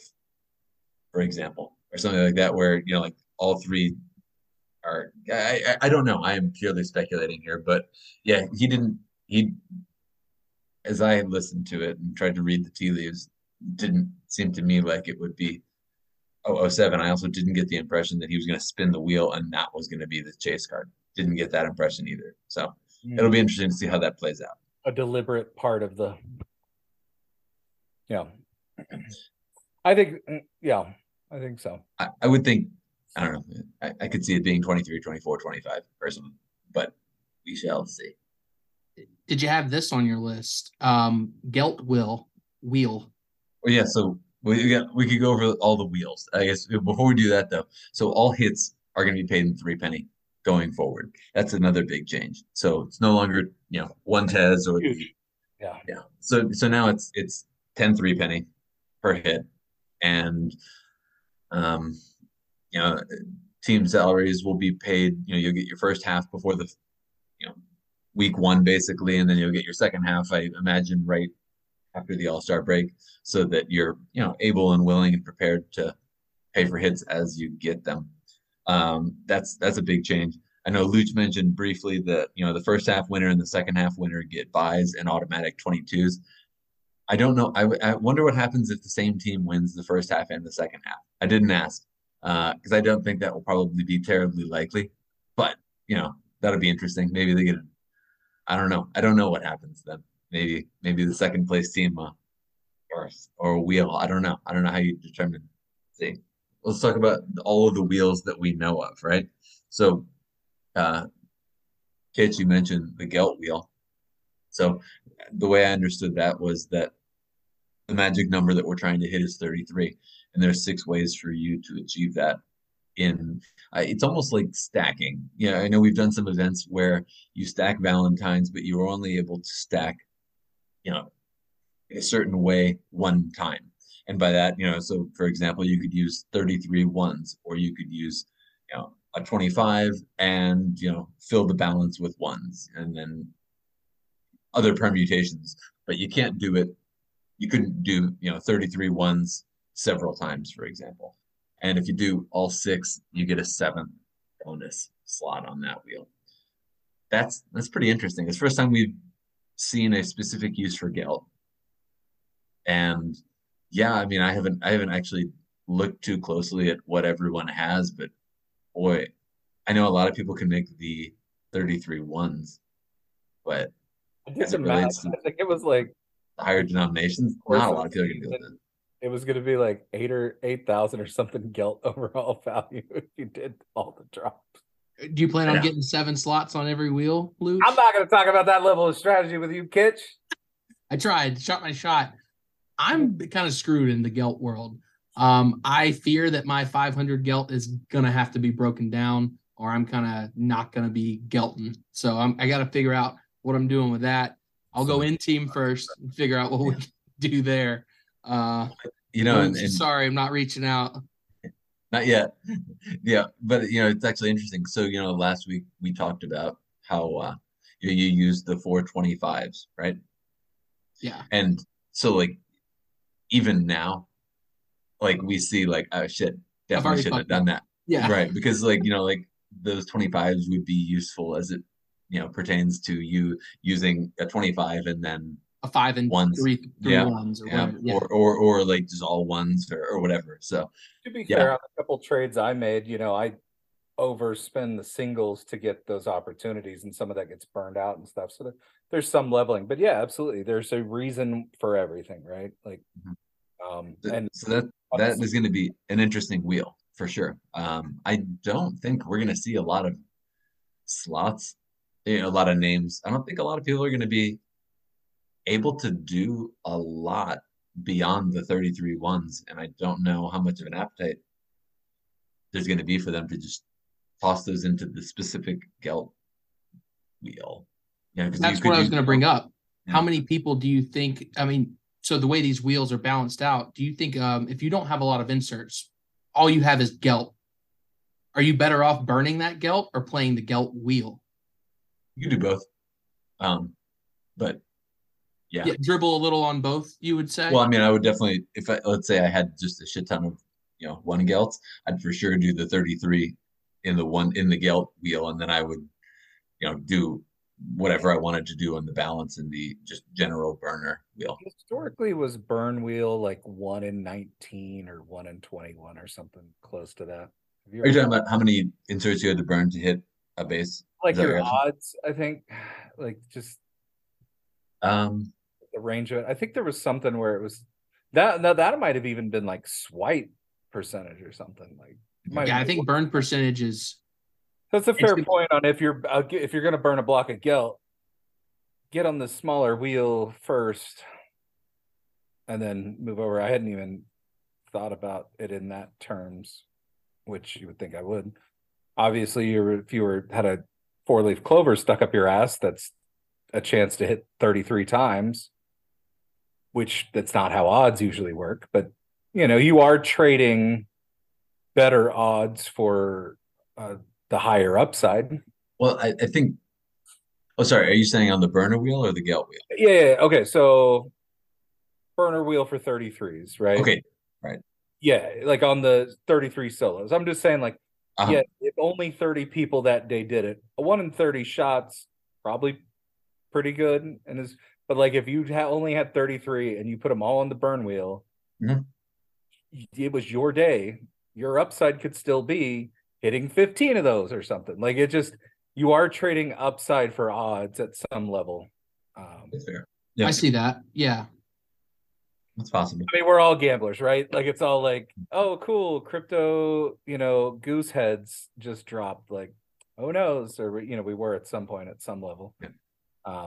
for example, or something like that, where, you know, like all three are. I don't know. I am purely speculating here, but yeah, he didn't. He, as I listened to it and tried to read the tea leaves, didn't seem to me like it would be 007. I also didn't get the impression that he was going to spin the wheel and that was going to be the chase card. Didn't get that impression either. So it'll be interesting to see how that plays out. A deliberate part of the. Yeah. I think, yeah, I think so. I would think, I don't know. I could see it being 23, 24, 25 personally, but we shall see. Did you have this on your list? Gelt wheel. Well, yeah, so we could go over all the wheels. I guess before we do that, though, so all hits are going to be paid in 3 penny going forward. That's another big change. So it's no longer, you know, one Tez or yeah. So now it's 10 3 penny per hit, and you know, team salaries will be paid. You know, you'll get your first half before the, you know, week one basically, and then you'll get your second half. I imagine right after the all-star break, so that you're, you know, able and willing and prepared to pay for hits as you get them. That's a big change. I know Luch mentioned briefly that, you know, the first half winner and the second half winner get buys and automatic 22s. I don't know. I wonder what happens if the same team wins the first half and the second half. I didn't ask because I don't think that will probably be terribly likely. But, you know, that'll be interesting. Maybe they get. I don't know. I don't know what happens then. Maybe the second place team or wheel. I don't know. I don't know how you determine. See, let's talk about all of the wheels that we know of, right? So, Kate, you mentioned the Gelt wheel. So the way I understood that was that the magic number that we're trying to hit is 33, and there's 6 ways for you to achieve that. It's almost like stacking. Yeah, I know we've done some events where you stack Valentines, but you were only able to stack, you know, in a certain way one time. And by that, you know, so for example, you could use 33 ones, or you could use, you know, a 25 and, you know, fill the balance with ones and then other permutations. But you can't do it. You couldn't do, you know, 33 ones several times, for example. And if you do all 6, you get a 7th bonus slot on that wheel. That's pretty interesting. It's the first time we've seen a specific use for Gelt. And yeah, I mean, I haven't actually looked too closely at what everyone has, but boy, I know a lot of people can make the 33 ones, but I did some math. I think it was like higher denominations. Not a lot of people can do that. It was going to be like 8,000 or something Gelt overall value if you did all the drops. Do you plan on getting 7 slots on every wheel, Luke? I'm not going to talk about that level of strategy with you, Kitch. I tried. Shot my shot. I'm kind of screwed in the GELT world. I fear that my 500 GELT is going to have to be broken down, or I'm kind of not going to be GELTing. So I got to figure out what I'm doing with that. I'll go in team first and figure out what we can do there. You know, sorry, I'm not reaching out. Not yet. Yeah. But, you know, it's actually interesting. So, you know, last week we talked about how you use the 425s, right? Yeah. And so, like, even now, like, we see, like, oh, shit, definitely shouldn't have done that. Yeah. Right. Because, like, you know, like, those 25s would be useful as it, you know, pertains to you using a 25 and then a 5 and 3 ones or whatever. Yeah. Or like just all ones or whatever. So to be fair, on a couple trades I made, you know, I overspend the singles to get those opportunities, and some of that gets burned out and stuff. So there's some leveling, but yeah, absolutely. There's a reason for everything, right? Like, so that is going to be an interesting wheel for sure. I don't think we're going to see a lot of slots, you know, a lot of names. I don't think a lot of people are going to be able to do a lot beyond the 33 ones, and I don't know how much of an appetite there's going to be for them to just toss those into the specific GELT wheel. Yeah, that's what I was going to bring up. Yeah. How many people do you think? I mean, so the way these wheels are balanced out, do you think if you don't have a lot of inserts, all you have is GELT, are you better off burning that GELT or playing the GELT wheel? You do both, but. Yeah, dribble a little on both, you would say? Well, I mean, I would definitely, if I, let's say I had just a shit ton of, you know, one GELTs, I'd for sure do the 33 in the one, in the GELT wheel. And then I would, you know, do whatever I wanted to do on the balance in the just general burner wheel. Historically was burn wheel like 1 in 19 or 1 in 21 or something close to that. Are you talking about how many inserts you had to burn to hit a base? Like your odds, I think, like just... the range of it. I think there was something where it was that that might have even been like swipe percentage or something like. Yeah, I think burn percentage is. That's a fair point on if you're going to burn a block of GELT, get on the smaller wheel first, and then move over. I hadn't even thought about it in that terms, which you would think I would. Obviously, if you had a 4-leaf clover stuck up your ass, that's a chance to hit 33 times. Which that's not how odds usually work, but you know, you are trading better odds for the higher upside. Well, I think. Oh, sorry. Are you saying on the burner wheel or the GELT wheel? Yeah. Okay. So, burner wheel for 33s, right? Okay. Right. Yeah, like on the 33 solos. I'm just saying, like, yeah, if only 30 people that day did it, a 1 in 30 shots probably pretty good, and is. But like if you only had 33 and you put them all on the burn wheel, it was your day. Your upside could still be hitting 15 of those or something. Like it just, you are trading upside for odds at some level. Fair. Yeah. I see that. Yeah. That's possible. I mean, we're all gamblers, right? Like it's all like, oh, cool. Crypto, you know, goose heads just dropped. Like, oh no. So, you know, we were at some point at some level. Yeah.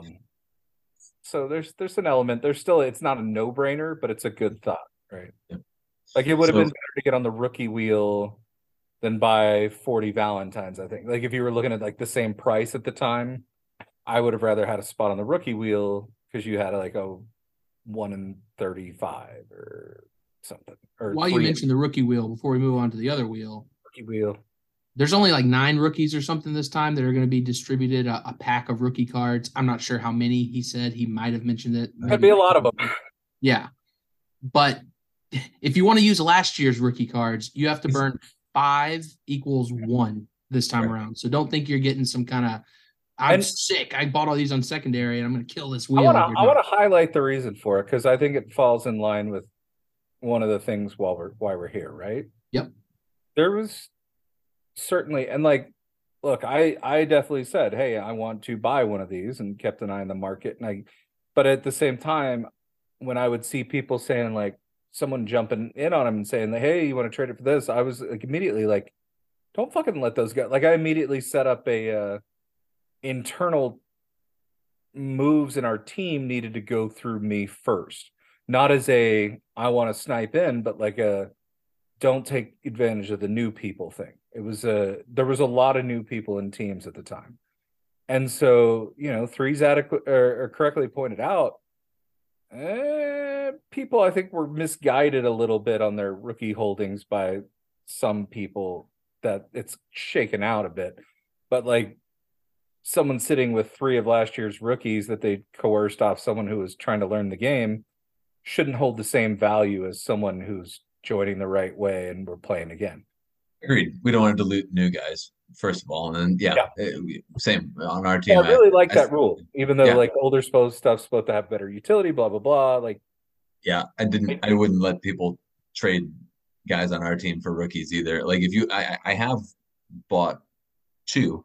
So there's an element. There's still, it's not a no-brainer, but it's a good thought, right? Yeah. Like it would have been better to get on the rookie wheel than buy 40 Valentines, I think. Like if you were looking at like the same price at the time, I would have rather had a spot on the rookie wheel because you had like a 1 in 35 or something. Or while you mentioned the rookie wheel, before we move on to the other wheel. Rookie wheel. There's only like 9 rookies or something this time that are going to be distributed, a pack of rookie cards. I'm not sure how many he said. He might have mentioned it. That'd be a lot of them. Yeah. But if you want to use last year's rookie cards, you have to burn 5 equals 1 this time around. So don't think you're getting some kind of, I'm sick. I bought all these on secondary and I'm going to kill this wheel. I want to highlight the reason for it because I think it falls in line with one of the things why we're here, right? Yep. There was... Certainly. And like, look, I definitely said, hey, I want to buy one of these and kept an eye on the market. And but at the same time, when I would see people saying like someone jumping in on them and saying, hey, you want to trade it for this? I was like, immediately like, don't fucking let those go. Like I immediately set up a internal moves in our team needed to go through me first. not as a I want to snipe in, but like a don't take advantage of the new people thing. It was a, there was a lot of new people in teams at the time. And so, you know, Three's adequate or correctly pointed out, people I think were misguided a little bit on their rookie holdings by some people that it's shaken out a bit. But like someone sitting with three of last year's rookies that they coerced off someone who was trying to learn the game shouldn't hold the same value as someone who's joining the right way and we're playing again. Agreed. We don't want to dilute new guys, first of all. And then, same on our team. Yeah, I really like that rule, even though like older stuff's supposed to have better utility, blah, blah, blah. Like, yeah, I wouldn't let people trade guys on our team for rookies either. Like if you, I have bought two,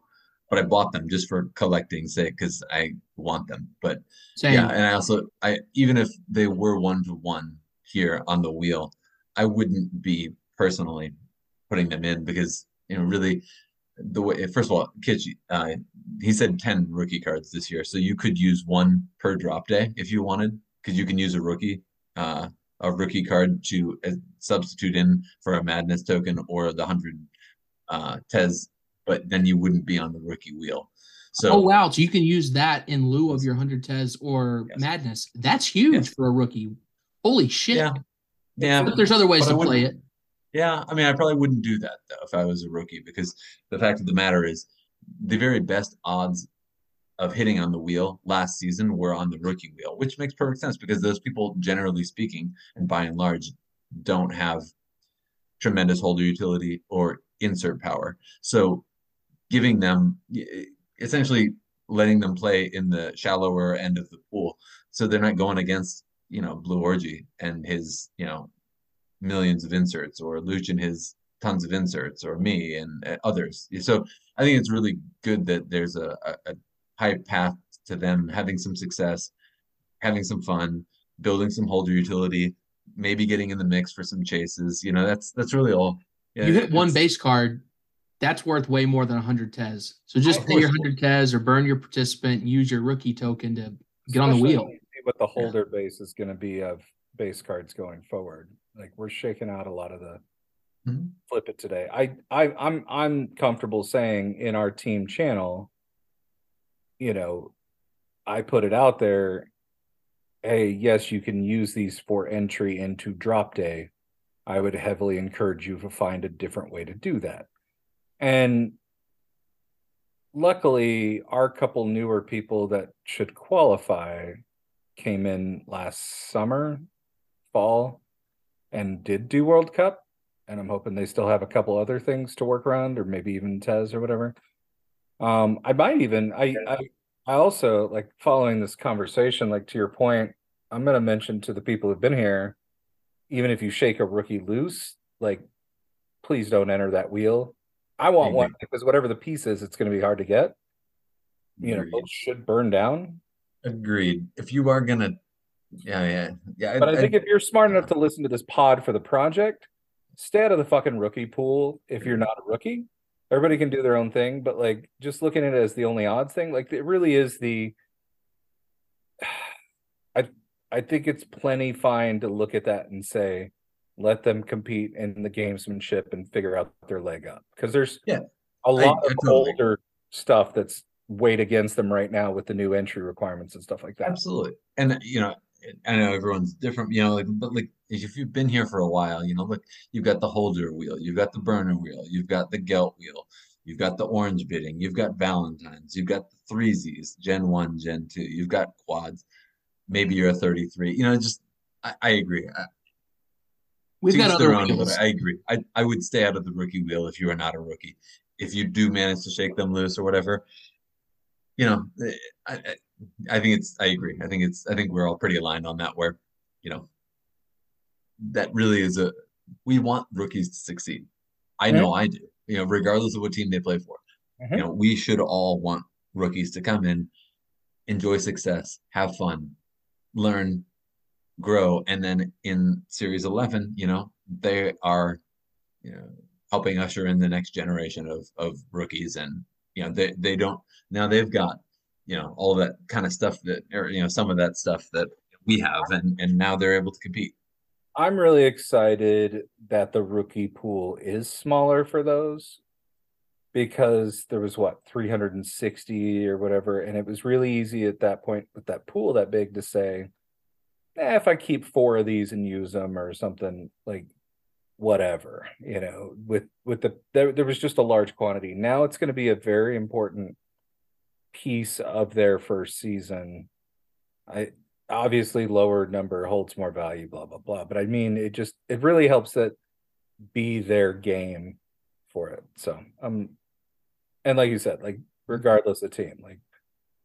but I bought them just for collecting sake because I want them. But same. Yeah, and I also, even if they were 1-to-1 here on the wheel, I wouldn't be personally putting them in because, you know, really the way, first of all, Kitch, he said 10 rookie cards this year. So you could use one per drop day if you wanted, because you can use a rookie card to substitute in for a Madness token or the 100 Tez, but then you wouldn't be on the rookie wheel. So, oh, wow. So you can use that in lieu of your 100 Tez or Madness. That's huge for a rookie. Holy shit. Yeah. But there's other ways to play it. Yeah, I mean, I probably wouldn't do that, though, if I was a rookie, because the fact of the matter is the very best odds of hitting on the wheel last season were on the rookie wheel, which makes perfect sense because those people, generally speaking, and by and large, don't have tremendous holder utility or insert power. So giving them, essentially letting them play in the shallower end of the pool, so they're not going against, you know, Blue Orgy and his, you know, millions of inserts, or Luch and his tons of inserts, or me and others. So I think it's really good that there's a high path to them having some success, having some fun, building some holder utility, maybe getting in the mix for some chases. You know, that's really all. Yeah, you hit one base card, that's worth way more than 100 Tez. So just pay your 100 Tez or burn your participant, use your rookie token to get on the wheel. What the holder base is going to be of base cards going forward. Like we're shaking out a lot of the flip it today. I'm comfortable saying in our team channel, you know, I put it out there. Hey, yes, you can use these for entry into drop day. I would heavily encourage you to find a different way to do that. And luckily, our couple newer people that should qualify came in last fall, and did do World Cup, and I'm hoping they still have a couple other things to work around, or maybe even Tez or whatever. I also, like, following this conversation, like, to your point, I'm going to mention to the people who've been here, even if you shake a rookie loose, like, please don't enter that wheel. I want one, because whatever the piece is, it's going to be hard to get. You know, it should burn down. Agreed. If you are going to but I think if you're smart enough to listen to this pod for the project, stay out of the fucking rookie pool if you're not a rookie. Everybody can do their own thing, but like just looking at it as the only odds thing, like it really is the I think it's plenty fine to look at that and say, let them compete in the gamesmanship and figure out their leg up. Because there's a lot of older stuff that's weighed against them right now with the new entry requirements and stuff like that. Absolutely. And you know, I know everyone's different, you know, like, but like if you've been here for a while, you know, look, you've got the holder wheel, you've got the burner wheel, you've got the gelt wheel, you've got the orange bidding, you've got Valentine's, you've got the threesies, Gen 1, Gen 2, you've got quads, maybe you're a 33, you know, just, I agree. We've got other wheels. I agree. I would stay out of the rookie wheel if you are not a rookie. If you do manage to shake them loose or whatever, you know, I think it's, I agree. I think we're all pretty aligned on that where, you know, that really is we want rookies to succeed. I know I do, you know, regardless of what team they play for, you know, we should all want rookies to come in, enjoy success, have fun, learn, grow. And then in series 11, you know, they are, you know, helping usher in the next generation of rookies. And, you know, they don't, now they've got, you know, all that kind of stuff that, or, you know, some of that stuff that we have, and now they're able to compete. I'm really excited that the rookie pool is smaller for those, because there was, what, 360 or whatever, and it was really easy at that point with that pool that big to say, if I keep four of these and use them or something, like, whatever, you know, there was just a large quantity. Now it's going to be a very important piece of their first season. I obviously, lower number holds more value, blah, blah, blah. But I mean, it really helps that be their game for it. So, and like you said, like, regardless of team, like,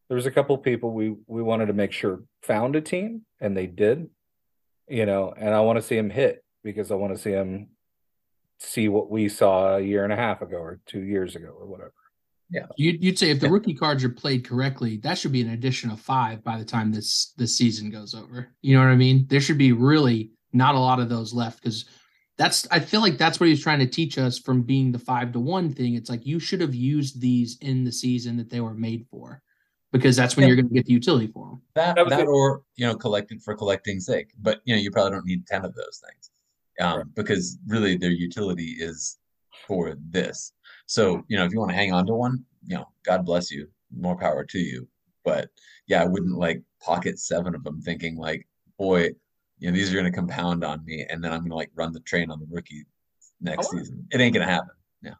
there was a couple people we wanted to make sure found a team, and they did, you know, and I want to see them hit, because I want to see them see what we saw a year and a half ago or 2 years ago or whatever. Yeah, you'd say if the rookie cards are played correctly, that should be an addition of 5 by the time this season goes over. You know what I mean? There should be really not a lot of those left, because I feel like that's what he was trying to teach us from being the 5-to-1 thing. It's like, you should have used these in the season that they were made for, because that's when you're going to get the utility for them. That or, you know, collecting for collecting's sake. But, you know, you probably don't need 10 of those things, right, because really their utility is for this. So, you know, if you want to hang on to one, you know, God bless you, more power to you. But yeah, I wouldn't like pocket 7 of them thinking like, boy, you know, these are going to compound on me, and then I'm going to like run the train on the rookie next season. It ain't going to happen. Yeah.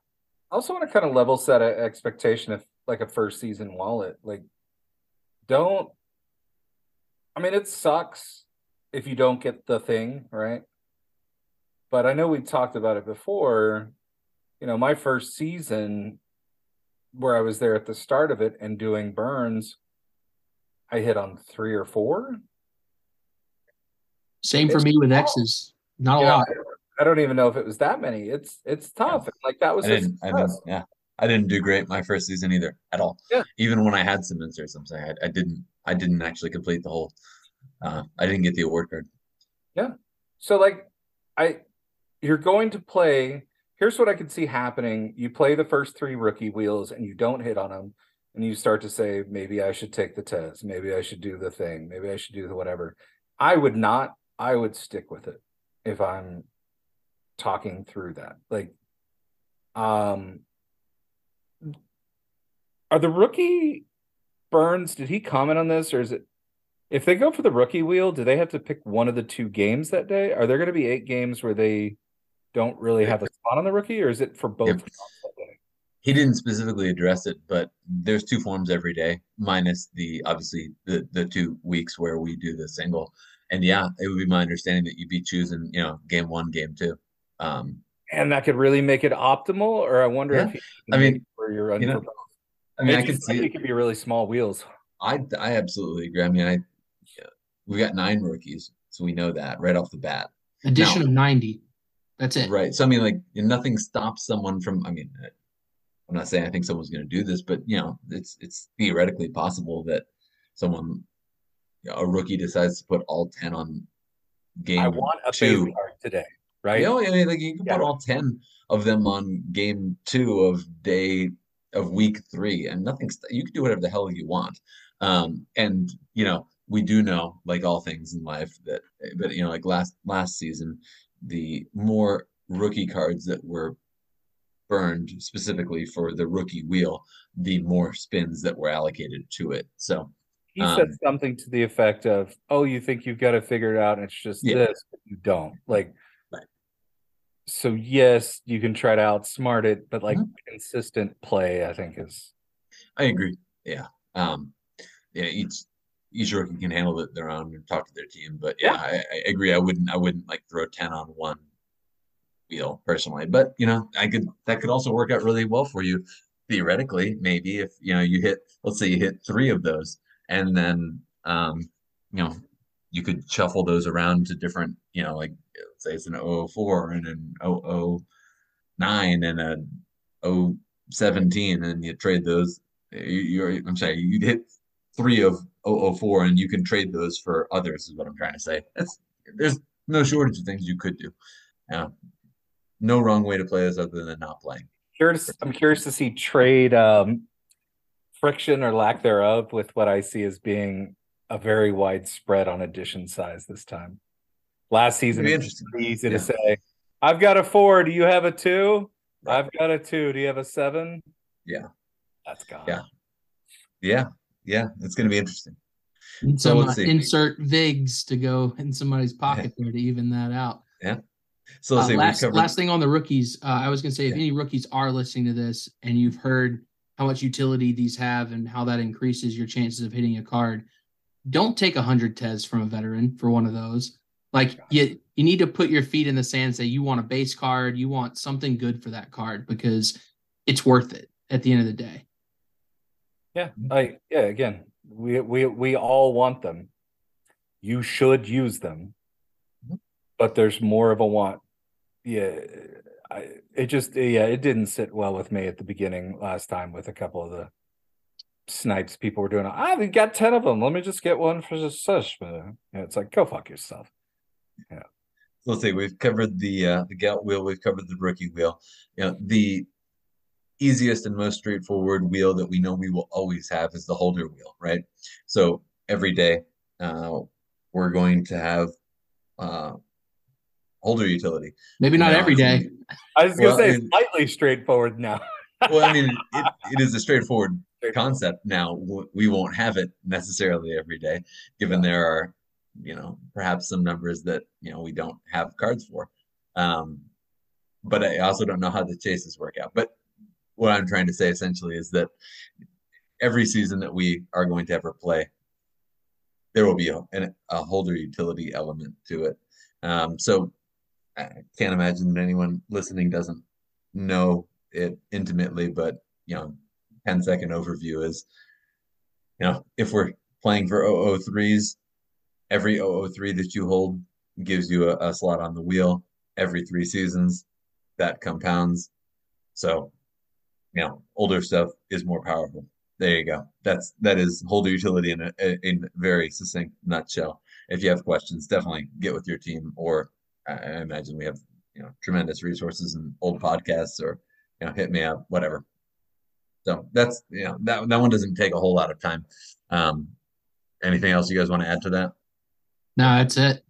I also want to kind of level set an expectation of like a first season wallet. Like, it sucks if you don't get the thing, right? But I know we talked about it before. You know, my first season where I was there at the start of it and doing burns, I hit on 3 or 4. Same for me with X's. Not a lot. I don't even know if it was that many. It's tough. Yeah. Like, that was I didn't do great my first season either at all. Yeah. Even when I had submits or something, I didn't actually complete the whole I didn't get the award card. Yeah. So like you're going to play. Here's what I could see happening. You play the first 3 rookie wheels and you don't hit on them, and you start to say, maybe I should take the test. Maybe I should do the thing. Maybe I should do the whatever. I would not. I would stick with it if I'm talking through that. Like, are the rookie burns, did he comment on this? Or is it, if they go for the rookie wheel, do they have to pick one of the 2 games that day? Are there going to be 8 games where they don't really have a spot on the rookie, or is it for both? Yeah. He didn't specifically address it, but there's 2 forms every day, minus the 2 weeks where we do the single. And yeah, it would be my understanding that you'd be choosing, you know, game 1, game 2. And that could really make it optimal, or I wonder if where you're under. You know, I could see it could be really small wheels. I absolutely agree. I mean, we got 9 rookies, so we know that right off the bat. Addition of 90. That's it. Right. So, I mean, like, nothing stops someone from, I'm not saying I think someone's going to do this, but, you know, it's theoretically possible that someone, a rookie, decides to put all 10 on game 2. I want a base card today, right? You know, you can put all 10 of them on game 2 of week 3, and you can do whatever the hell you want. And, you know, we do know, like all things in life, that you know, like last season, the more rookie cards that were burned specifically for the rookie wheel, the more spins that were allocated to it. So he said something to the effect of, oh, you think you've got it figured out, and it's just this, but you don't. Like, right. So yes, you can try to outsmart it, but like consistent play, I think is. I agree. Yeah. Each rookie can handle it their own and talk to their team, but I agree. I wouldn't like throw 10 on one wheel personally, but you know, that could also work out really well for you theoretically. Maybe if you know let's say you hit 3 of those, and then you know, you could shuffle those around to different, you know, like let's say it's an 004 and an 009 and a 017, and you trade those. You'd hit 3 of 004, and you can trade those for others, is what I'm trying to say. There's no shortage of things you could do. No wrong way to play this other than not playing. I'm curious to see trade friction or lack thereof with what I see as being a very wide spread on edition size this time. Last season, it was easy to say, I've got a 4. Do you have a 2? Right. I've got a 2. Do you have a 7? Yeah. That's gone. Yeah. Yeah. Yeah. It's going to be interesting. And so let's see. Insert Vigs to go in somebody's pocket there to even that out. Yeah. So let's see. Last thing on the rookies, I was going to say, if any rookies are listening to this and you've heard how much utility these have and how that increases your chances of hitting a card, don't take 100 tests from a veteran for one of those. Like you need to put your feet in the sand and say you want a base card, you want something good for that card because it's worth it at the end of the day. Yeah, again, we all want them. You should use them, but there's more of a want. Yeah, it didn't sit well with me at the beginning last time with a couple of the snipes people were doing. We've got 10 of them. Let me just get one for the sush. It's like, go fuck yourself. Yeah. So let's see. We've covered the gout wheel. We've covered the rookie wheel. You know, the easiest and most straightforward wheel that we know we will always have is the holder wheel, right? So every day we're going to have holder utility. Maybe not every day. I was going to say slightly straightforward now. Well, I mean, it is a straightforward concept now. We won't have it necessarily every day, given there are, perhaps some numbers that, we don't have cards for. But I also don't know how the chases work out. But what I'm trying to say essentially is that every season that we are going to ever play, there will be a holder utility element to it. So I can't imagine that anyone listening doesn't know it intimately, but 10-second overview is, if we're playing for 003s, every 003 that you hold gives you a slot on the wheel. Every 3 seasons, that compounds. So, older stuff is more powerful. There you go. That is holder utility in a very succinct nutshell. If you have questions, definitely get with your team, or I imagine we have tremendous resources and old podcasts, or hit me up, whatever. So that's that one doesn't take a whole lot of time. Anything else you guys want to add to that? No, that's it.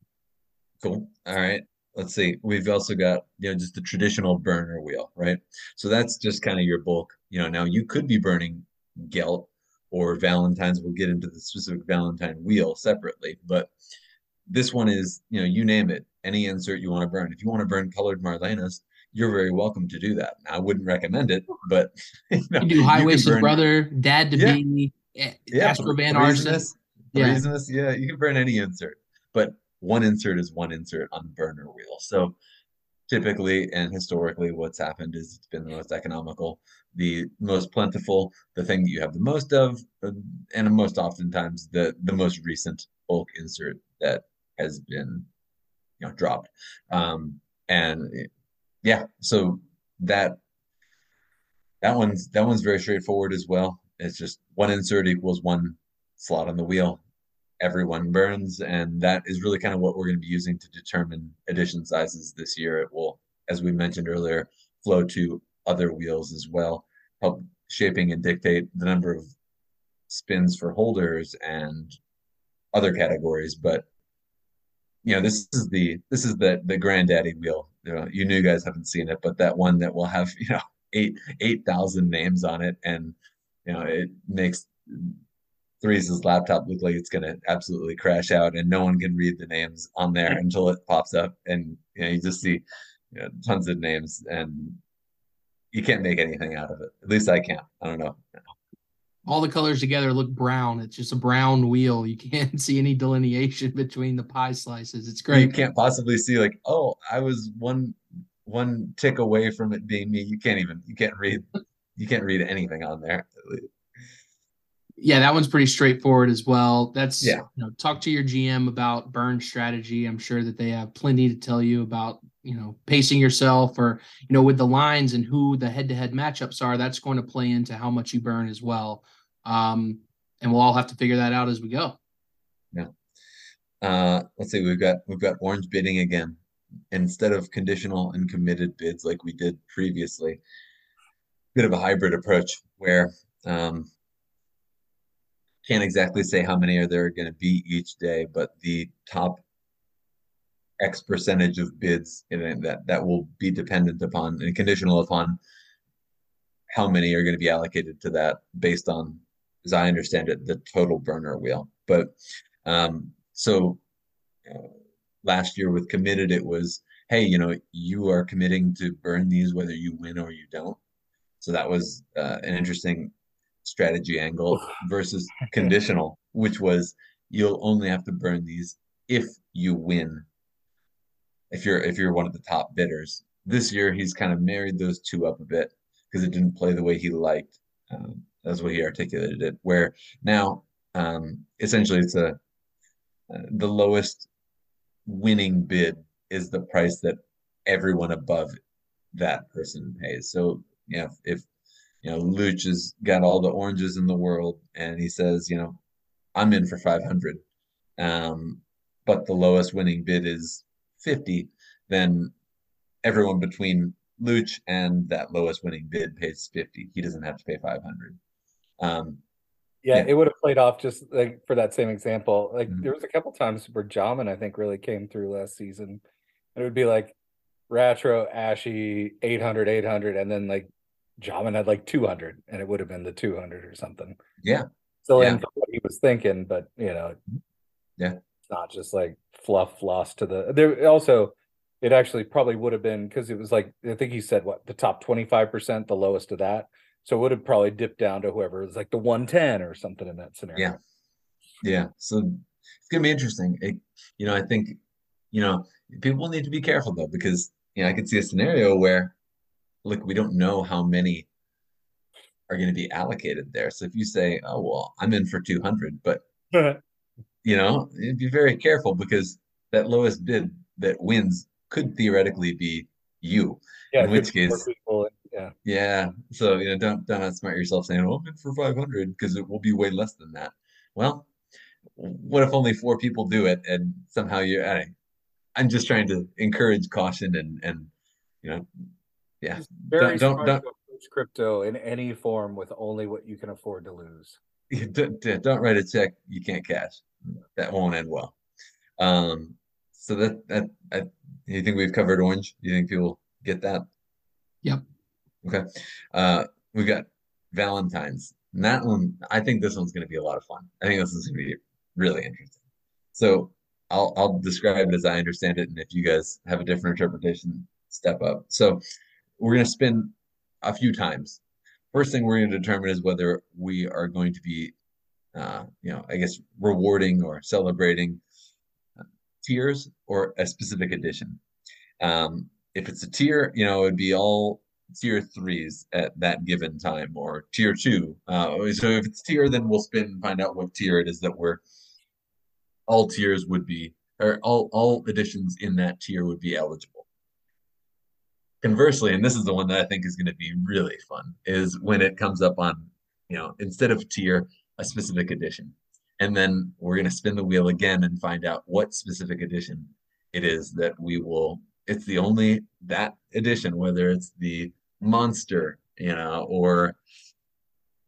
Cool. All right. Let's see. We've also got, just the traditional burner wheel, right? So that's just kind of your bulk. Now you could be burning Gelt or Valentine's. We'll get into the specific Valentine wheel separately, but this one is, you name it, any insert you want to burn. If you want to burn colored Marlenas, you're very welcome to do that. I wouldn't recommend it, but you do High-Waisted Brother, Dad to Be, Astro Van Arsis. Yeah, you can burn any insert, but one insert is one insert on the burner wheel. So typically and historically what's happened is it's been the most economical, the most plentiful, the thing that you have the most of, and most oftentimes the most recent bulk insert that has been dropped. So that one's very straightforward as well. It's just one insert equals one slot on the wheel. Everyone burns, and that is really kind of what we're going to be using to determine edition sizes this year. It will, as we mentioned earlier, flow to other wheels as well, help shaping and dictate the number of spins for holders and other categories. But this is the granddaddy wheel. You guys haven't seen it, but that one that will have 8,000 names on it, and it makes Threes' laptop look like it's going to absolutely crash out, and no one can read the names on there until it pops up, and you just see tons of names, and you can't make anything out of it. At least I can't. I don't know. All the colors together look brown. It's just a brown wheel. You can't see any delineation between the pie slices. It's great. You can't possibly see like, oh, I was one tick away from it being me. You can't read anything on there. Yeah, that one's pretty straightforward as well. That's, talk to your GM about burn strategy. I'm sure that they have plenty to tell you about, pacing yourself or, with the lines and who the head-to-head matchups are. That's going to play into how much you burn as well. And we'll all have to figure that out as we go. Yeah. Let's see. We've got orange bidding again. Instead of conditional and committed bids like we did previously, bit of a hybrid approach where can't exactly say how many are there going to be each day, but the top X percentage of bids in that will be dependent upon and conditional upon how many are going to be allocated to that based on, as I understand it, the total burner wheel. But last year with committed, it was, hey, you know, you are committing to burn these whether you win or you don't. So that was an interesting strategy angle versus conditional, which was you'll only have to burn these if you win. If you're one of the top bidders. This year, he's kind of married those two up a bit because it didn't play the way he liked. That's what he articulated it. Where now, essentially, it's the lowest winning bid is the price that everyone above that person pays. So you know, if you know Luch has got all the oranges in the world and he says, you know, I'm in for 500, but the lowest winning bid is 50, then everyone between Luch and that lowest winning bid pays 50. He doesn't have to pay 500. It would have played off just like for that same example. Like there was a couple times where Jamin, I think, really came through last season. And it would be like Ratro, Ashy, 800, 800, and then like Jamin had like 200, and it would have been the 200 or something. Yeah. Still in what he was thinking, but you know, it's not just like fluff lost to the there. Also, it actually probably would have been because it was like I think he said what the top 25%, the lowest of that. So it would have probably dipped down to whoever is like the 110 or something in that scenario. Yeah. So it's gonna be interesting. I think people need to be careful though because I could see a scenario where look, we don't know how many are going to be allocated there. So if you say, oh well, I'm in for 200, but be very careful because that lowest bid that wins could theoretically be you. Yeah, in which case, yeah. So don't outsmart yourself saying, "Oh, I'm in for 500," because it will be way less than that. Well, what if only 4 people do it, and somehow I'm just trying to encourage caution and. It's very smart to approach crypto in any form with only what you can afford to lose. Don't write a check you can't cash. That won't end well. So that you think we've covered orange? You think people get that? Yep. Okay. We've got Valentine's. And that one, I think this one's going to be a lot of fun. I think this is going to be really interesting. So I'll describe it as I understand it, and if you guys have a different interpretation, step up. So we're going to spin a few times. First thing we're going to determine is whether we are going to be, rewarding or celebrating tiers or a specific edition. If it's a tier, it would be all tier 3s at that given time or tier 2. So if it's tier, then we'll spin and find out what tier it is that all tiers would be, or all editions in that tier would be eligible. Conversely, and this is the one that I think is going to be really fun, is when it comes up on, instead of tier, a specific edition. And then we're going to spin the wheel again and find out what specific edition it is that it's the only that edition, whether it's the monster, or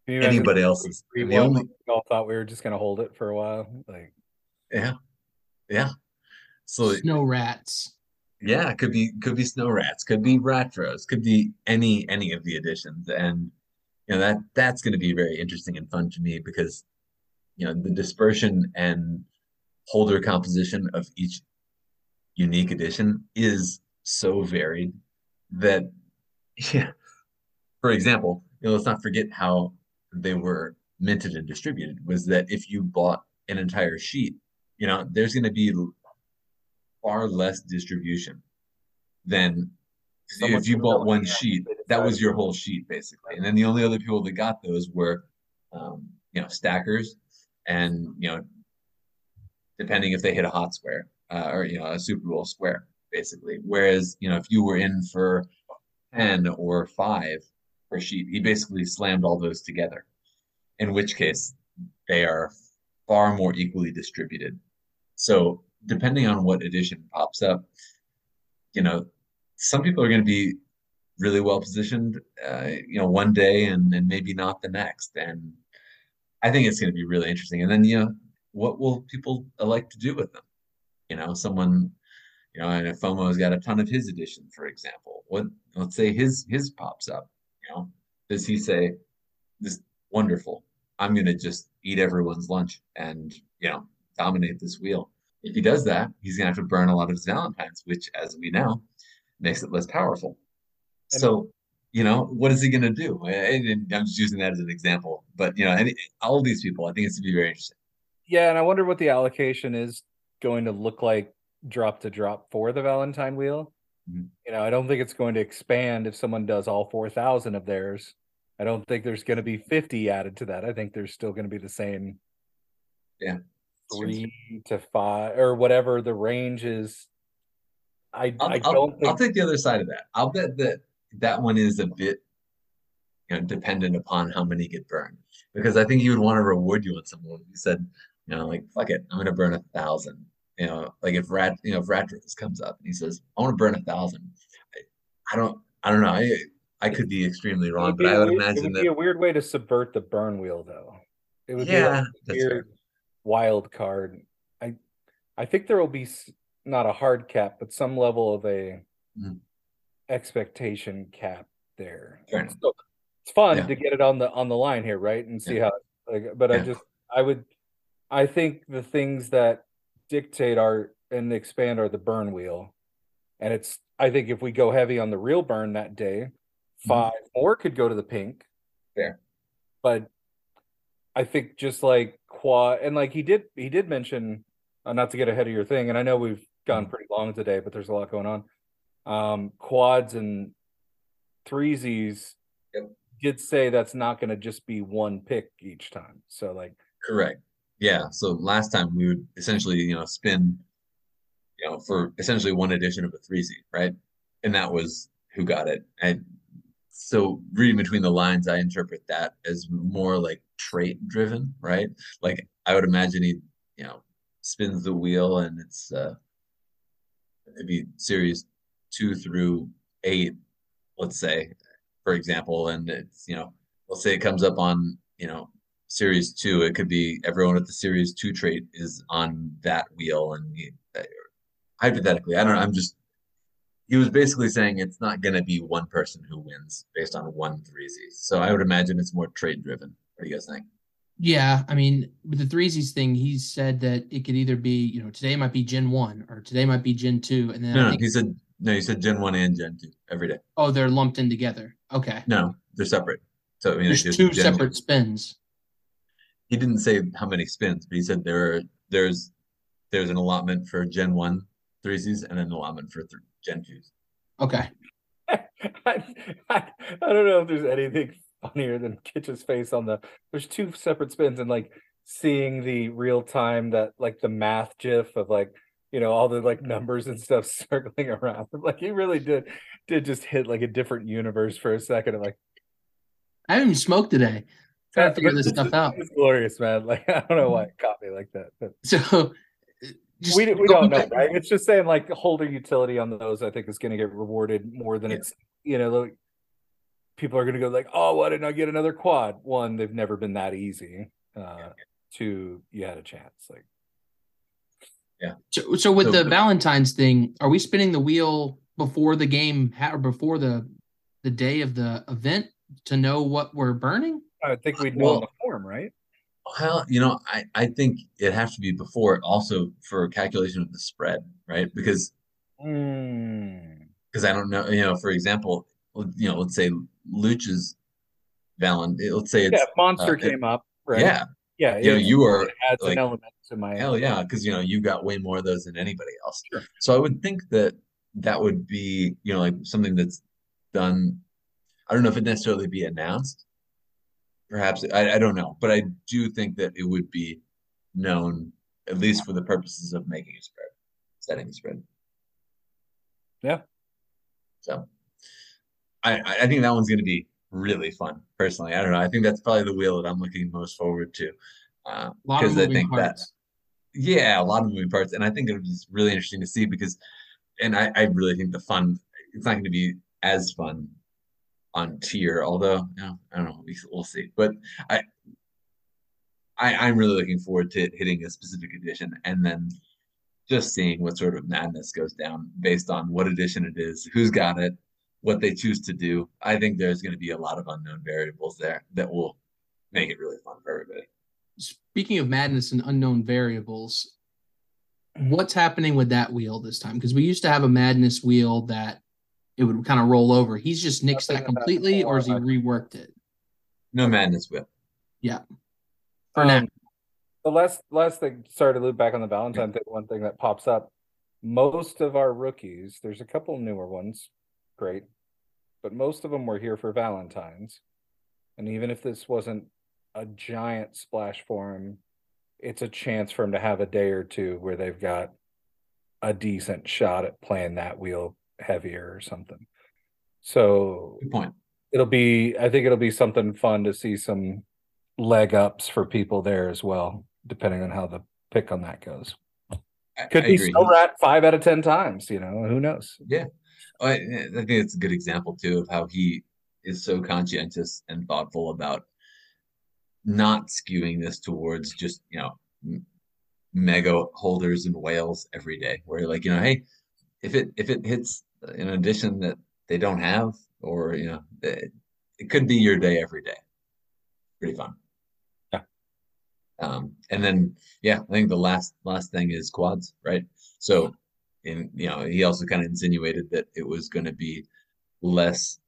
anybody else's. We all thought we were just going to hold it for a while. So snow rats. Yeah, could be snow rats, could be Ratros, could be any of the editions, and that's going to be very interesting and fun to me because the dispersion and holder composition of each unique edition is so varied that for example, let's not forget how they were minted and distributed was that if you bought an entire sheet, there's going to be far less distribution than if you bought one sheet. That was your whole sheet basically, and then the only other people that got those were stackers and depending if they hit a hot square or a Super Bowl square basically. Whereas if you were in for 10 or 5 per sheet, he basically slammed all those together, in which case they are far more equally distributed. So depending on what edition pops up, some people are going to be really well positioned, one day and maybe not the next. And I think it's going to be really interesting. And then, you know, what will people elect to do with them? You know, someone, you know, and if FOMO's got a ton of his editions, for example, what, let's say his pops up, you know, does he say, this wonderful, I'm going to just eat everyone's lunch and, you know, dominate this wheel? If he does that, he's going to have to burn a lot of his Valentines, which, as we know, makes it less powerful. So, you know, what is he going to do? And I'm just using that as an example. But, you know, all these people, I think it's going to be very interesting. Yeah, and I wonder what the allocation is going to look like drop to drop for the Valentine wheel. Mm-hmm. You know, I don't think it's going to expand if someone does all 4,000 of theirs. I don't think there's going to be 50 added to that. I think there's still going to be the same. Yeah. 3 to 5 or whatever the range is. I'll take the other side of that. I'll bet that one is a bit, you know, dependent upon how many get burned, because I think you would want to reward you on someone who said, you know, like, fuck it, I'm going to burn 1,000. You know, like if Rattress comes up and he says, I want to burn 1,000. I don't know. I could be extremely wrong, but I would imagine it would be a weird way to subvert the burn wheel, though. It would be like a weird wild card. I think there will be not a hard cap, but some level of a expectation cap there. So it's fun to get it on the line here, right? And see how. Like, but I think the things that dictate and expand are the burn wheel, and it's. I think if we go heavy on the real burn that day, 5 more could go to the pink. Fair. But I think just like Quad, and like he did mention, not to get ahead of your thing, and I know we've gone pretty long today, but there's a lot going on. Quads and threesies did say that's not going to just be one pick each time. So like. Correct. Yeah. So last time we would essentially, you know, spin, you know, for essentially one edition of a threesie, right? And that was who got it. And so reading between the lines, I interpret that as more like trait driven, right? Like I would imagine he, you know, spins the wheel and it's maybe series 2 through 8, let's say, for example. And it's, you know, let's say it comes up on, you know, series 2. It could be everyone with the series 2 trait is on that wheel. And hypothetically, I don't know, I'm just, he was basically saying it's not going to be one person who wins based on one threesies. So I would imagine it's more trade driven. What do you guys think? Yeah, I mean, with the threesies thing, he said that it could either be, you know, today might be Gen 1 or today might be Gen 2. And then he said Gen 1 and Gen 2 every day. Oh, they're lumped in together. Okay. No, they're separate. So I mean, there's two separate spins. He didn't say how many spins, but he said there's an allotment for Gen 1 threesies and an allotment for Gen 2s. Okay. I don't know if there's anything funnier than Kitch's face on the, there's two separate spins, and like seeing the real time that like the math gif of like, you know, all the like numbers and stuff circling around. Like he really did just hit like a different universe for a second. I'm like, I haven't even smoked today. Trying to figure this stuff out. It's glorious, man. Like I don't know why it caught me like that. But. So we don't know, right? It's just saying like holder utility on those. I think is going to get rewarded more than it's, you know, like, people are going to go like, oh, why didn't I get another quad? One, they've never been that easy. Two, you had a chance. Like, yeah. So with the Valentine's thing, are we spinning the wheel before the game or before the day of the event to know what we're burning? I think we'd know on the form, right? Well, you know, I think it has to be before also for calculation of the spread, right? Because I don't know, you know, for example, you know, let's say Luch's Valentine. Let's say it's monster came up, right? Yeah, yeah. You know, you are adds like, an element to my hell yeah, because you know you got way more of those than anybody else. Sure. So I would think that would be, you know, like something that's done. I don't know if it necessarily be announced. Perhaps I don't know, but I do think that it would be known at least for the purposes of making a spread, setting a spread. Yeah. So I think that one's going to be really fun. Personally, I don't know. I think that's probably the wheel that I'm looking most forward to because I think parts. That a lot of moving parts, and I think it'll be really interesting to see because, and I really think the fun. It's not going to be as fun on tier, although I don't know, we'll see. But I I'm really looking forward to hitting a specific edition and then just seeing what sort of madness goes down based on what edition it is, who's got it, what they choose to do. I think there's going to be a lot of unknown variables there that will make it really fun for everybody. Speaking of madness and unknown variables, what's happening with that wheel this time? Because we used to have a madness wheel that it would kind of roll over. He's just nixed that completely, or has he reworked it? No madness wheel. Yeah. For now. The last thing, sorry to loop back on the Valentine thing, one thing that pops up. Most of our rookies, there's a couple newer ones, great, but most of them were here for Valentine's. And even if this wasn't a giant splash for him, it's a chance for him to have a day or two where they've got a decent shot at playing that wheel heavier or something. So good point. I think it'll be something fun to see some leg ups for people there as well, depending on how the pick on that goes. Could be still rat 5 out of 10 times, you know, who knows? Yeah. I think it's a good example too of how he is so conscientious and thoughtful about not skewing this towards just, you know, mega holders and whales every day, where you're like, you know, hey, if it hits an edition that they don't have, or, you know, it could be your day every day. Pretty fun. Yeah. And then, yeah, I think the last thing is quads, right? So, in, you know, he also kind of insinuated that it was going to be less,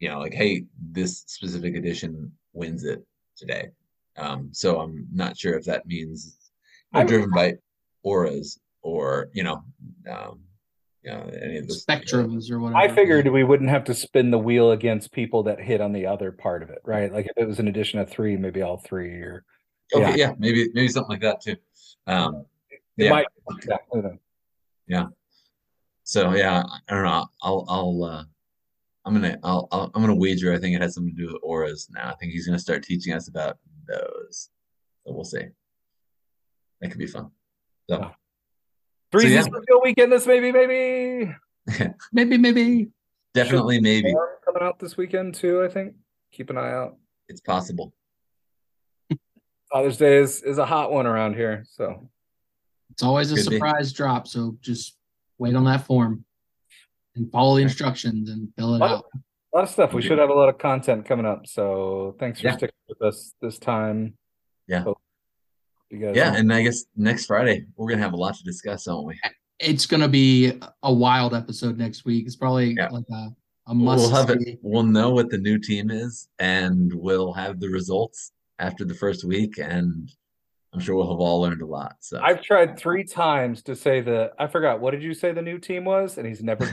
you know, like, hey, this specific edition wins it today. So I'm not sure if that means they're driven by auras or, you know, any of the spectrums or whatever. I figured we wouldn't have to spin the wheel against people that hit on the other part of it, right? Like if it was an edition of 3, maybe all 3 or maybe something like that too. Might exactly. Yeah. So yeah, I don't know. I'm gonna wager I think it has something to do with auras now. I think he's gonna start teaching us about those. So we'll see. That could be fun. So. Three is real weekend this maybe. maybe. Definitely maybe. Coming out this weekend too, I think. Keep an eye out. It's possible. Father's Day is a hot one around here, so it's always a surprise drop. So just wait on that form and follow the instructions and fill it out. A lot of stuff. We should have a lot of content coming up. So thanks for sticking with us this time. Yeah. Hope yeah, and I guess next Friday we're gonna have a lot to discuss, aren't we? It's gonna be a wild episode next week. It's probably like a must. We'll have it. We'll know what the new team is, and we'll have the results after the first week, and I'm sure we'll have all learned a lot. So I've tried 3 times to say I forgot, what did you say the new team was? And he's never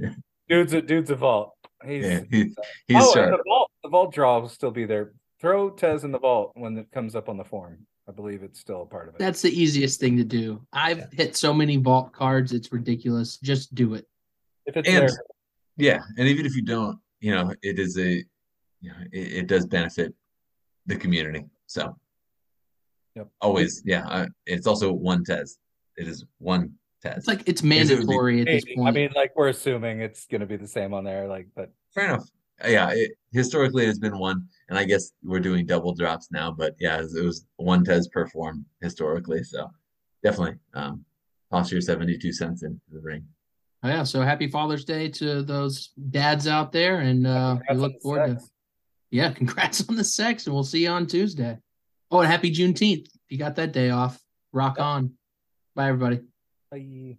been. Dude's a vault. He's sharp. And the vault draw will still be there. Throw Tez in the vault when it comes up on the form. I believe it's still a part of it. That's the easiest thing to do. I've hit so many vault cards, it's ridiculous. Just do it. If it's there. Yeah, and even if you don't, you know, it is it does benefit the community. So always, it's also one test. It is one test. It's like it's mandatory at this point. I mean, like we're assuming it's going to be the same on there. Like, but fair enough. Yeah, historically it has been one, and I guess we're doing double drops now, but yeah, it was one Tez per form historically, so definitely toss your 72 cents into the ring. Oh yeah, so happy Father's Day to those dads out there, and we look forward to congrats on the sex, and we'll see you on Tuesday. Oh, and happy Juneteenth. If you got that day off, rock on. Bye, everybody. Bye.